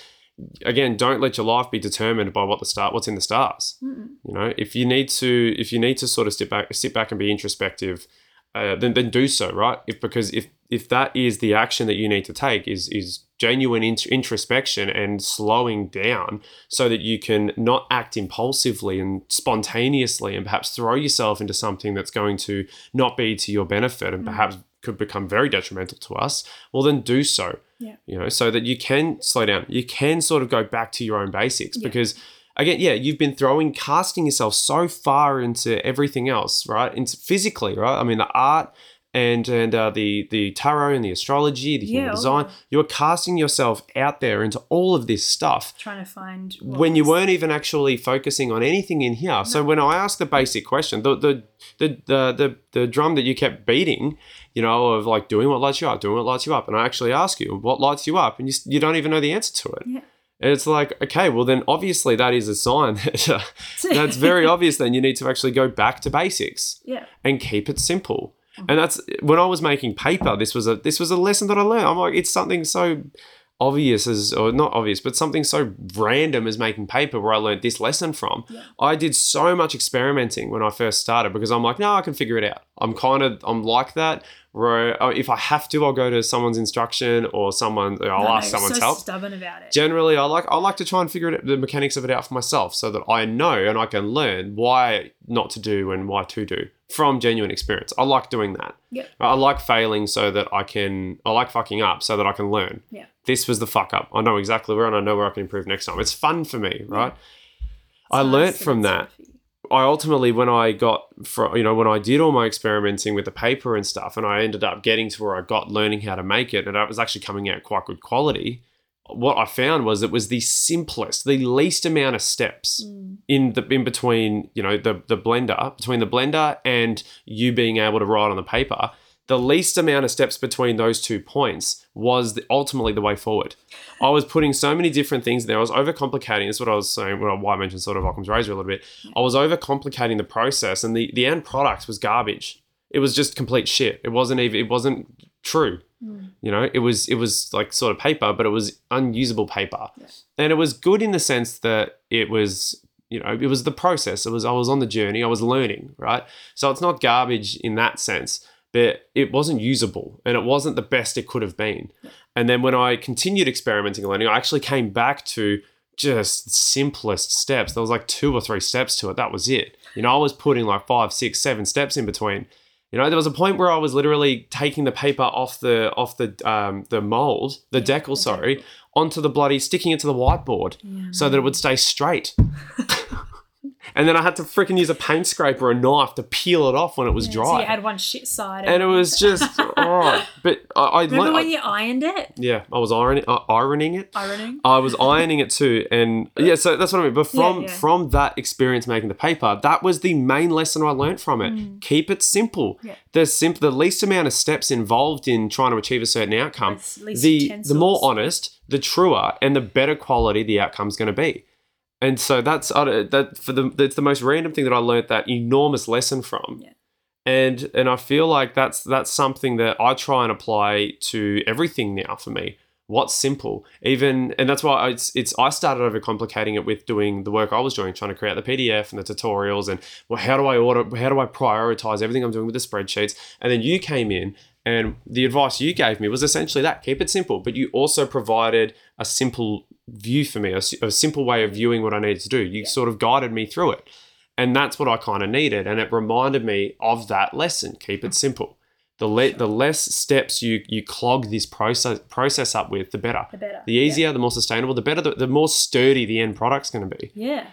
again, don't let your life be determined by what's in the stars. Mm-mm. If you need to sort of sit back and be introspective, then do so, right? Because if that is the action that you need to take is genuine introspection and slowing down so that you can not act impulsively and spontaneously and perhaps throw yourself into something that's going to not be to your benefit and perhaps could become very detrimental to us, well, then do so, so that you can slow down. You can sort of go back to your own basics because, again, you've been casting yourself so far into everything else, right? Into physically, right? I mean, the art and the tarot and the astrology, the human design, you're casting yourself out there into all of this stuff. Trying to find when you weren't even actually focusing on anything in here. No. So when I asked the basic question, the drum that you kept beating, of like doing what lights you up, and I actually ask you what lights you up, and you don't even know the answer to it. Yeah. And it's like, okay, well then obviously that is a sign that's very obvious. Then you need to actually go back to basics and keep it simple. And that's when I was making paper. This was a lesson that I learned. I'm like, it's something so obvious or not obvious, but something so random as making paper where I learned this lesson from. Yeah. I did so much experimenting when I first started because I'm like, no, I can figure it out. I'm like that. Where if I have to, I'll go to someone's instruction or ask someone's help. Stubborn about it. Generally, I like to try and figure the mechanics of it out for myself so that I know and I can learn why not to do and why to do from genuine experience. I like doing that. Yep. I like failing so that I like fucking up so that I can learn. Yeah. This was the fuck up. I know exactly where and I know where I can improve next time. It's fun for me, right? Yeah. I learnt from that. I ultimately, when I when I did all my experimenting with the paper and stuff and I ended up getting to where I got learning how to make it and it was actually coming out quite good quality, what I found was it was the simplest, the least amount of steps in between, the blender and you being able to write on the paper. The least amount of steps between those 2 points was ultimately the way forward. I was putting so many different things there. I was overcomplicating. That's what I was saying, why I mentioned sort of Occam's razor a little bit. I was overcomplicating the process and the end product was garbage. It was just complete shit. It wasn't true. Mm. It was like sort of paper, but it was unusable paper. Yeah. And it was good in the sense that it was... it was the process. I was on the journey. I was learning, right? So it's not garbage in that sense. But it wasn't usable and it wasn't the best it could have been. And then when I continued experimenting and learning, I actually came back to just simplest steps. There was like 2 or 3 steps to it. That was it. I was putting like 5, 6, 7 steps in between. There was a point where I was literally taking the paper off the decal, onto the bloody, sticking it to the whiteboard so that it would stay straight. And then I had to freaking use a paint scraper or a knife to peel it off when it was dry. So you had one shit side. And it was just, oh. But I remember when you ironed it? Yeah, I was ironing it. Ironing? I was ironing it too. And so that's what I mean. But from that experience making the paper, that was the main lesson I learned from it. Mm. Keep it simple. Yeah. The least amount of steps involved in trying to achieve a certain outcome, the more honest, the truer, and the better quality the outcome's going to be. And so that's the most random thing that I learned that enormous lesson from. Yeah. And I feel like that's something that I try and apply to everything now for me. What's simple? And that's why I started overcomplicating it with doing the work I was doing, trying to create the PDF and the tutorials and how do I prioritize everything I'm doing with the spreadsheets? And then you came in and the advice you gave me was essentially that, keep it simple, but you also provided a simple view for me, a simple way of viewing what I needed to do. You sort of guided me through it. And that's what I kind of needed. And it reminded me of that lesson. Keep it simple. The less steps you clog this process up with, the better. The better. The easier, the more sustainable, the better, the more sturdy the end product's going to be. Yeah.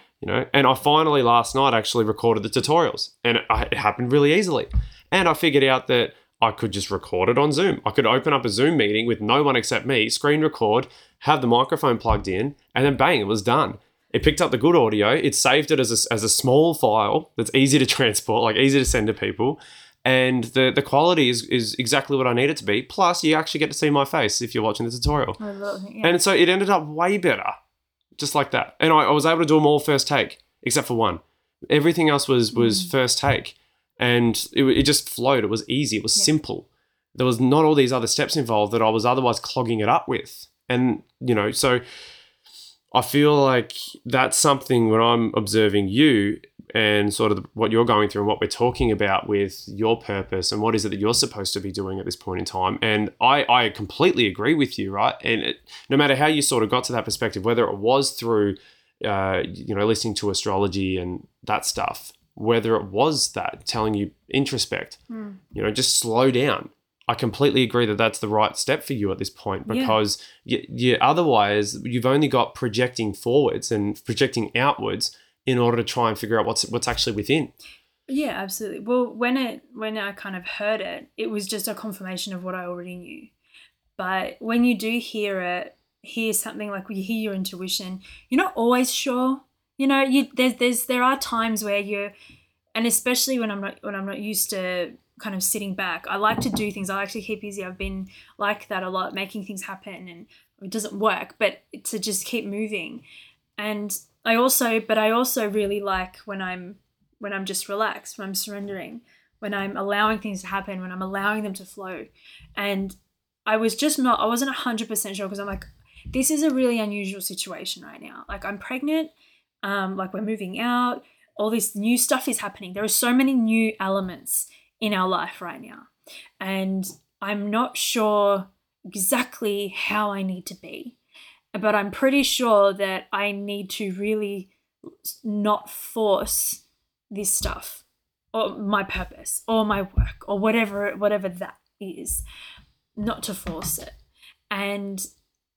And I finally last night actually recorded the tutorials and it happened really easily. And I figured out that I could just record it on Zoom. I could open up a Zoom meeting with no one except me, screen record, have the microphone plugged in, and then bang, it was done. It picked up the good audio. It saved it as a small file that's easy to transport, like easy to send to people. And the quality is exactly what I need it to be. Plus, you actually get to see my face if you're watching the tutorial. I love it, yeah. And so it ended up way better, just like that. And I was able to do them all first take, except for one. Everything else was first take. And it just flowed. It was easy. It was simple. There was not all these other steps involved that I was otherwise clogging it up with. And, you know, so I feel like that's something when I'm observing you and sort of what you're going through and what we're talking about with your purpose and what is it that you're supposed to be doing at this point in time. And I completely agree with you, right? And no matter how you sort of got to that perspective, whether it was through, you know, listening to astrology and that stuff, whether it was that telling you introspect, you know, just slow down. I completely agree that that's the right step for you at this point because you otherwise you've only got projecting forwards and projecting outwards in order to try and figure out what's actually within. Yeah, absolutely. Well, when I kind of heard it, it was just a confirmation of what I already knew. But when you do hear something like you hear your intuition, you're not always sure. You know, there are times where you're, and especially when I'm not used to kind of sitting back. I like to do things. I like to keep busy. I've been like that a lot, making things happen, and it doesn't work, but to just keep moving. And I also really like when I'm just relaxed, when I'm surrendering, when I'm allowing things to happen, when I'm allowing them to flow. And I wasn't 100% sure because I'm like, this is a really unusual situation right now. Like I'm pregnant, like we're moving out, all this new stuff is happening. There are so many new elements in our life right now. And I'm not sure exactly how I need to be, but I'm pretty sure that I need to really not force this stuff or my purpose or my work or whatever that is, not to force it. And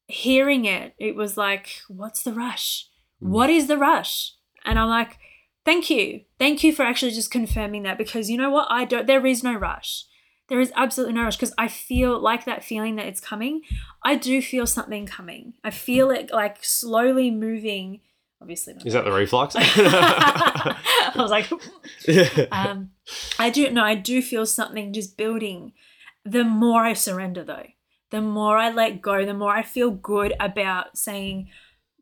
hearing it was like, what's the rush? What is the rush? And I'm like, thank you. Thank you for actually just confirming that, because you know what? There is no rush. There is absolutely no rush, because I feel like that feeling that it's coming. I do feel something coming. I feel it like slowly moving. Obviously. Not. Is that the reflux? I was like, I do feel something just building. The more I surrender though, the more I let go, the more I feel good about saying,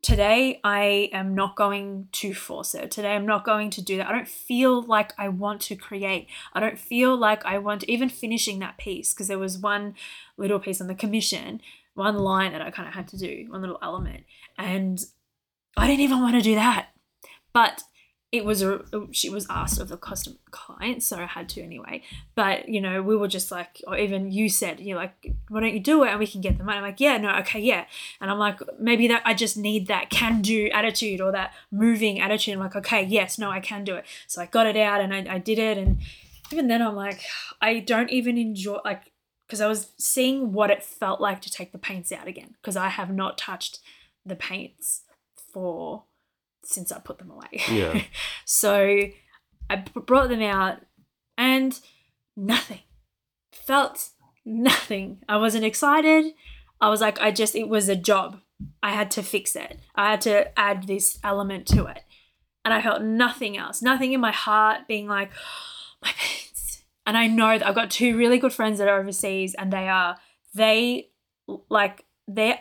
today I am not going to force it. Today I'm not going to do that. I don't feel like I want to create. I don't feel like I want to even finishing that piece, because there was one little piece on the commission, one line that I kind of had to do, one little element. And I didn't even want to do that. But she was asked of the customer client, so I had to anyway. But, you know, we were just like, or even you said, you're like, why don't you do it and we can get the money? I'm like, yeah, no, okay, yeah. And I'm like, maybe that I just need that can-do attitude or that moving attitude. I'm like, okay, yes, no, I can do it. So I got it out and I did it. And even then I'm like, I don't even enjoy, like, because I was seeing what it felt like to take the paints out again, because I have not touched the paints since I put them away. Yeah. So I brought them out and nothing. Felt nothing. I wasn't excited. I was like, it was a job. I had to fix it. I had to add this element to it. And I felt nothing else. Nothing in my heart being like, oh, my pains. And I know that I've got two really good friends that are overseas, and their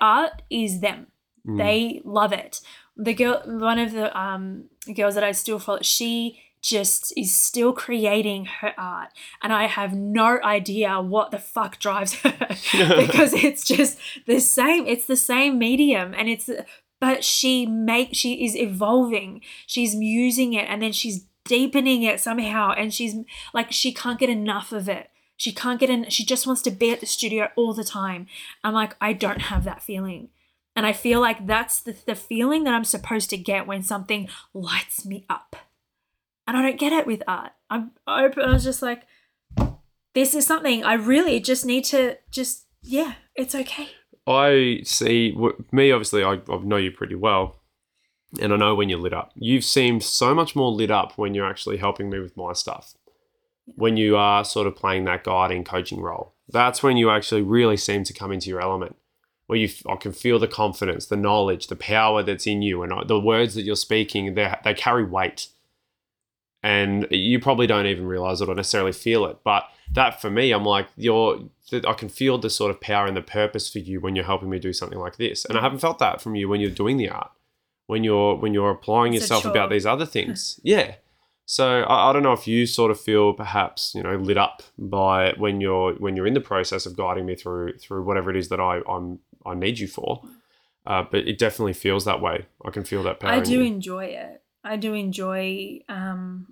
art is them. Mm. They love it. The girl, one of the girls that I still follow, she just is still creating her art, and I have no idea what the fuck drives her because it's just the same. It's the same medium, and but she is evolving. She's using it, and then she's deepening it somehow, and she's like, she can't get enough of it. She can't get in. She just wants to be at the studio all the time. I'm like, I don't have that feeling. And I feel like that's the feeling that I'm supposed to get when something lights me up. And I don't get it with art. I was just like, this is something I really just need to it's okay. I see, me obviously, I know you pretty well. And I know when you're lit up. You've seemed so much more lit up when you're actually helping me with my stuff. When you are sort of playing that guiding coaching role. That's when you actually really seem to come into your element. Where I can feel the confidence, the knowledge, the power that's in you, and the words that you're speaking, they carry weight. and you probably don't even realize it or necessarily feel it. But that for me, I'm like, I can feel the sort of power and the purpose for you when you're helping me do something like this. And I haven't felt that from you when you're doing the art, when you're applying yourself about these other things. Yeah. So I don't know if you sort of feel perhaps, lit up by when you're in the process of guiding me through whatever it is that I need you for. But it definitely feels that way. I can feel that power. I do enjoy it. I do enjoy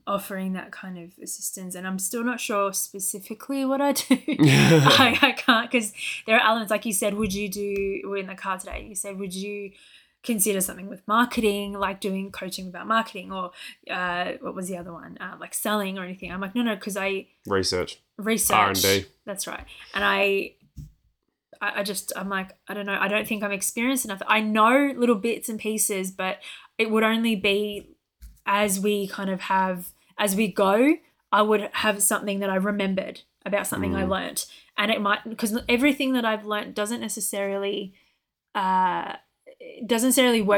offering that kind of assistance, and I'm still not sure specifically what I do. I can't, because there are elements, like you said, we're in the car today, you said, would you consider something with marketing, like doing coaching about marketing, or what was the other one, like selling or anything? I'm like, no, because I... Research. R&D. That's right. And I'm like, I don't know. I don't think I'm experienced enough. I know little bits and pieces, but it would only be as we go, I would have something that I remembered about something I learnt. And it might, because everything that I've learnt doesn't necessarily work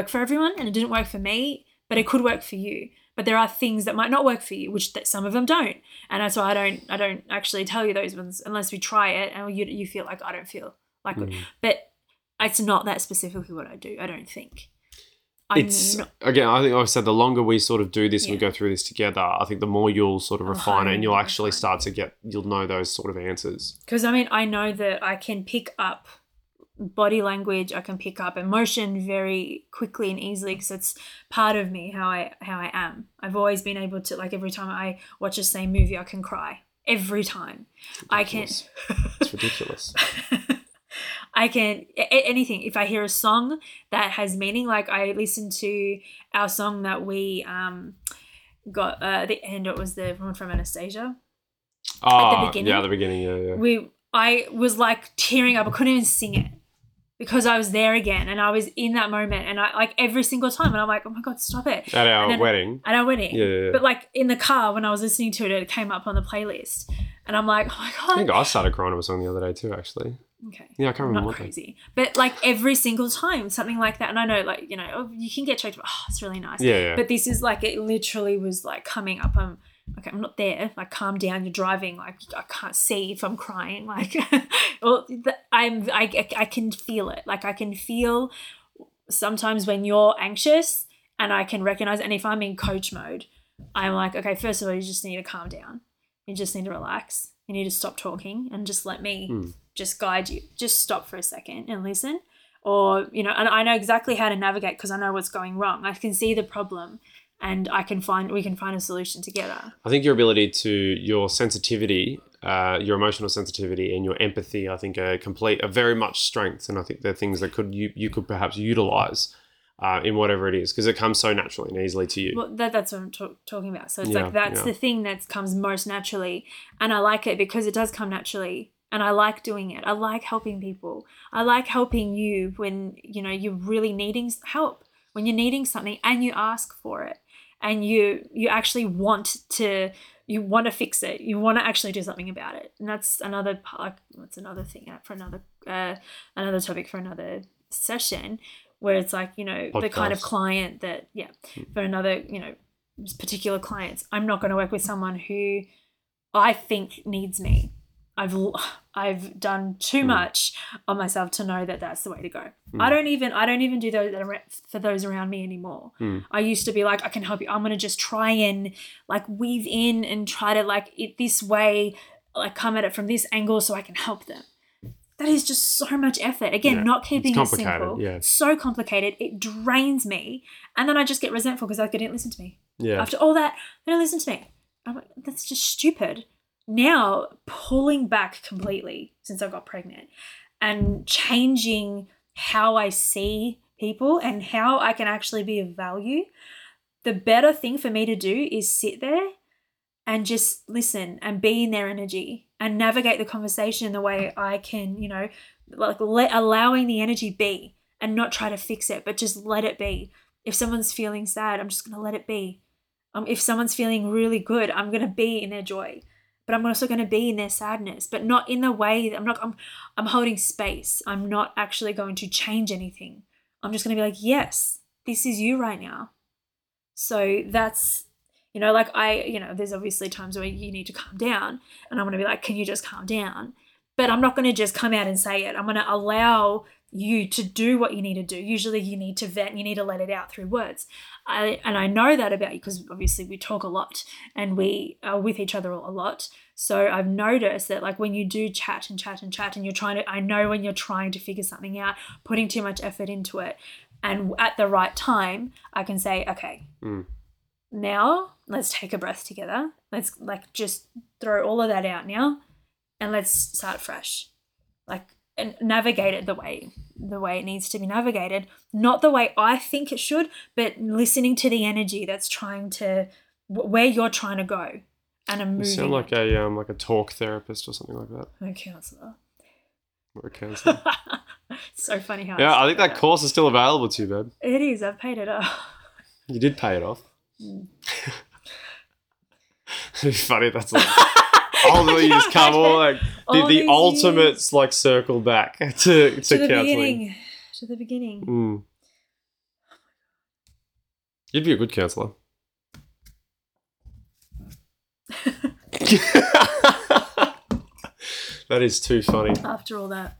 for everyone, and it didn't work for me, but it could work for you. But there are things that might not work for you, which some of them don't. And that's why I don't actually tell you those ones unless we try it and you feel like, I don't feel like it. But it's not that specifically what I do, I don't think. Again, I think I've said the longer we sort of do this and we go through this together, I think the more you'll sort of refine it, and you'll actually start to you'll know those sort of answers. Because, I know that I can pick up body language, I can pick up emotion very quickly and easily, because it's part of me, how I am. I've always been able to, like, every time I watch the same movie, I can cry. Every time. It's ridiculous. I can, anything. If I hear a song that has meaning, like I listened to our song that we got at the end, it was the one from Anastasia. At the beginning. Yeah. I was like tearing up. I couldn't even sing it, because I was there again and I was in that moment, and I like every single time, and I'm like, oh my God, stop it. At our wedding. Yeah. But like in the car when I was listening to it, it came up on the playlist, and I'm like, oh my God. I think I started crying over a song the other day too, actually. Okay. Yeah, I can't remember. Not crazy. But like every single time, something like that. And I know, like, you can get choked up. Oh, it's really nice. Yeah. But this is like, it literally was like coming up. I'm not there. Like, calm down. You're driving. Like, I can't see if I'm crying. Like, well, I can feel it. Like, I can feel sometimes when you're anxious, and I can recognize. And if I'm in coach mode, I'm like, okay, first of all, you just need to calm down. You just need to relax. You need to stop talking and just let me just guide you. Just stop for a second and listen. Or, and I know exactly how to navigate, because I know what's going wrong. I can see the problem, and we can find a solution together. I think your ability to, your sensitivity, your emotional sensitivity and your empathy, I think are very much strengths. And I think they're things that you could perhaps utilize in whatever it is, because it comes so naturally and easily to you. Well, that's what I'm talking about. So it's the thing that comes most naturally. And I like it because it does come naturally. And I like doing it. I like helping people. I like helping you when, you're really needing help, when you're needing something and you ask for it, and you actually want to fix it. You want to actually do something about it. And that's another part. Like, that's another thing for another topic for another session, where it's like, podcast. The kind of client that, for another, particular clients, I'm not going to work with someone who I think needs me. I've done too much on myself to know that that's the way to go. I don't even do those for those around me anymore. I used to be like, I can help you. I'm going to just try and like weave in and try to like it this way, like come at it from this angle so I can help them. That is just so much effort. Again, not keeping it simple. Yeah. So complicated. It drains me. And then I just get resentful because they didn't listen to me. Yeah. After all that, they don't listen to me. I'm like, that's just stupid. Now, pulling back completely since I got pregnant and changing how I see people and how I can actually be of value, the better thing for me to do is sit there and just listen and be in their energy and navigate the conversation in the way I can, like allowing the energy be and not try to fix it, but just let it be. If someone's feeling sad, I'm just going to let it be. If someone's feeling really good, I'm going to be in their joy. But I'm also going to be in their sadness, but not in the way that I'm holding space. I'm not actually going to change anything. I'm just going to be like, yes, this is you right now. So that's You know, like there's obviously times where you need to calm down, and I'm going to be like, can you just calm down? But I'm not going to just come out and say it. I'm going to allow you to do what you need to do. Usually you need to vent, you need to let it out through words. And I know that about you because obviously we talk a lot and we are with each other a lot. So I've noticed that like when you do chat and you're trying to figure something out, putting too much effort into it, and at the right time, I can say, okay, now let's take a breath together. Let's like just throw all of that out now and let's start fresh. Like, and navigate it the way it needs to be navigated, not the way I think it should, but listening to the energy that's trying to, where you're trying to go, and I'm moving. You sound like a talk therapist or something like that. No counselor. Or a counselor. It's so funny how. Yeah, I think that course is still available to you, babe. It is. I've paid it off. You did pay it off. It'd be funny. That's like. Ultimately, you just come all like the ultimate like circle back to the counseling. To the beginning. You'd be a good counselor. That is too funny. After all that.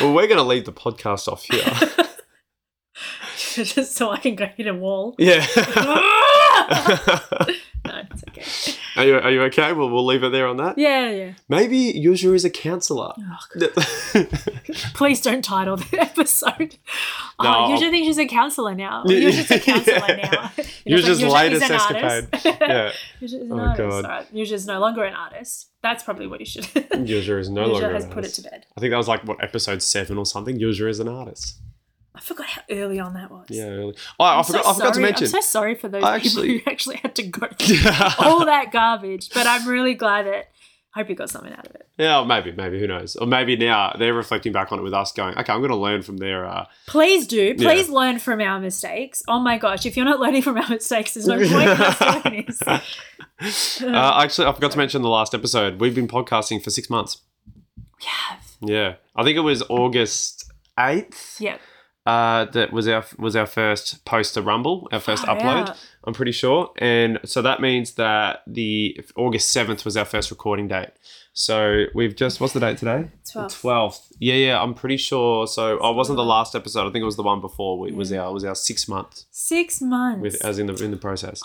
Well, we're going to leave the podcast off here. Just so I can go hit a wall. Yeah. No, it's okay. Are you okay? We'll leave it there on that. Yeah. Maybe Yuzha is a counsellor. Oh, please don't title the episode. No, Yuzha thinks she's a counsellor now. Yuzha's a counsellor now. Yuzha's like, latest escapade. Yeah. Yuzha is an artist. Right. Yuzha's no longer an artist. That's probably what you should. Yuzha is no longer an artist. Yuzha has put it to bed. I think that was like what episode 7 or something. Yuzha is an artist. I forgot how early on that was. Yeah, early. Oh, I forgot to mention. I'm so sorry for those people who actually had to go through all that garbage, but I'm really glad that I hope you got something out of it. Yeah, maybe, who knows? Or maybe now they're reflecting back on it with us going, okay, I'm going to learn from their... Please do. Please learn from our mistakes. Oh, my gosh. If you're not learning from our mistakes, there's no point in us doing this. Actually, I forgot to mention the last episode. We've been podcasting for 6 months. We have. Yeah. I think it was August 8th. Yep. That was our first post to Rumble, our first upload, I'm pretty sure. And so that means that the August 7th was our first recording date. So we've just, what's the date today? 12th. The 12th. Yeah, I'm pretty sure. So I wasn't the last episode. I think it was the one before. It was our 6 months. 6 months. As in the process.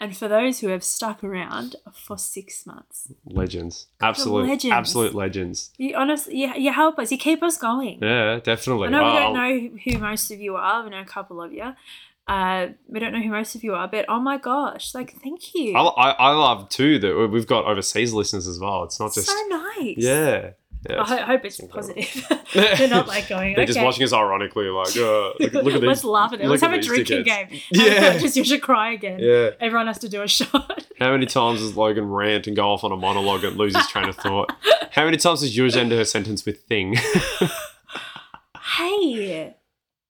And for those who have stuck around for 6 months. Legends. Absolute legends. You honestly, you help us. You keep us going. Yeah, definitely. I know we don't know who most of you are. We know a couple of you. We don't know who most of you are, but oh my gosh, like thank you. I love too that we've got overseas listeners as well. It's not just... so nice. Yeah. Yeah, I hope it's positive. They're not like going, they're just watching us ironically like, look at this. Let's laugh at it. Let's have a drinking game. Yeah. Just you should cry again. Yeah. Everyone has to do a shot. How many times does Logan rant and go off on a monologue and lose his train of thought? How many times does Yuzha end her sentence with thing? Hey.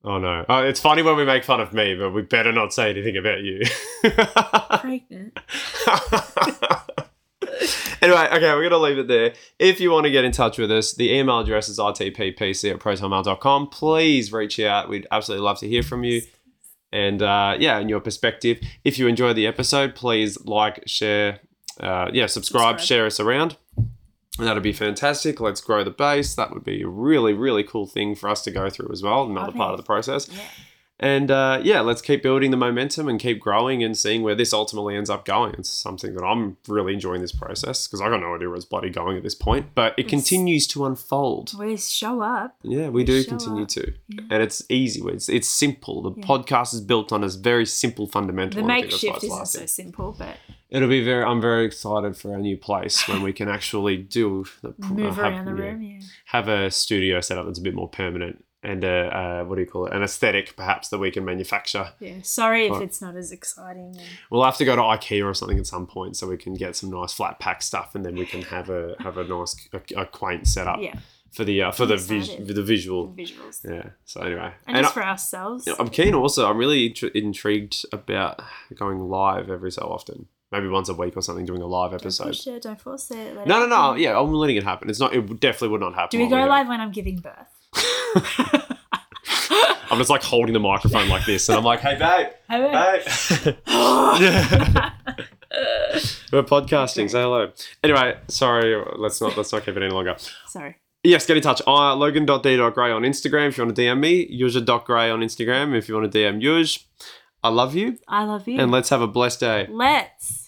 Oh, no. It's funny when we make fun of me, but we better not say anything about you. Pregnant. Anyway, okay, we're going to leave it there. If you want to get in touch with us, the email address is itppc@protonmail.com. Please reach out. We'd absolutely love to hear from you. And, and your perspective. If you enjoy the episode, please like, share, subscribe, share us around. That'd be fantastic. Let's grow the base. That would be a really, really cool thing for us to go through as well, another part of the process. Yeah. And, let's keep building the momentum and keep growing and seeing where this ultimately ends up going. It's something that I'm really enjoying this process because I got no idea where it's bloody going at this point, but it continues to unfold. We show up. Yeah, we do continue to. Yeah. And it's easy. It's simple. The podcast is built on a very simple fundamental. The makeshift isn't so simple, but... it'll be I'm very excited for our new place when we can actually do... Move around the room, have a studio set up that's a bit more permanent. And an aesthetic perhaps that we can manufacture. Yeah, sorry if it's not as exciting. We'll have to go to IKEA or something at some point so we can get some nice flat pack stuff, and then we can have a nice a quaint setup. Yeah. For the visuals. Yeah. So anyway, and just for ourselves. I'm keen. Also, I'm really intrigued about going live every so often. Maybe once a week or something, doing a live episode. Don't push it, don't force it. No. Yeah, I'm letting it happen. It definitely would not happen. Do we go live when I'm giving birth? I'm just like holding the microphone like this, and I'm like, "Hey, babe, hey, babe." We're podcasting. Okay. Say hello. Anyway, sorry. Let's not keep it any longer. Sorry. Yes, get in touch. Logan.d.gray on Instagram if you want to DM me. Yuzha.gray on Instagram if you want to DM Yuzha. I love you. I love you. And let's have a blessed day. Let's.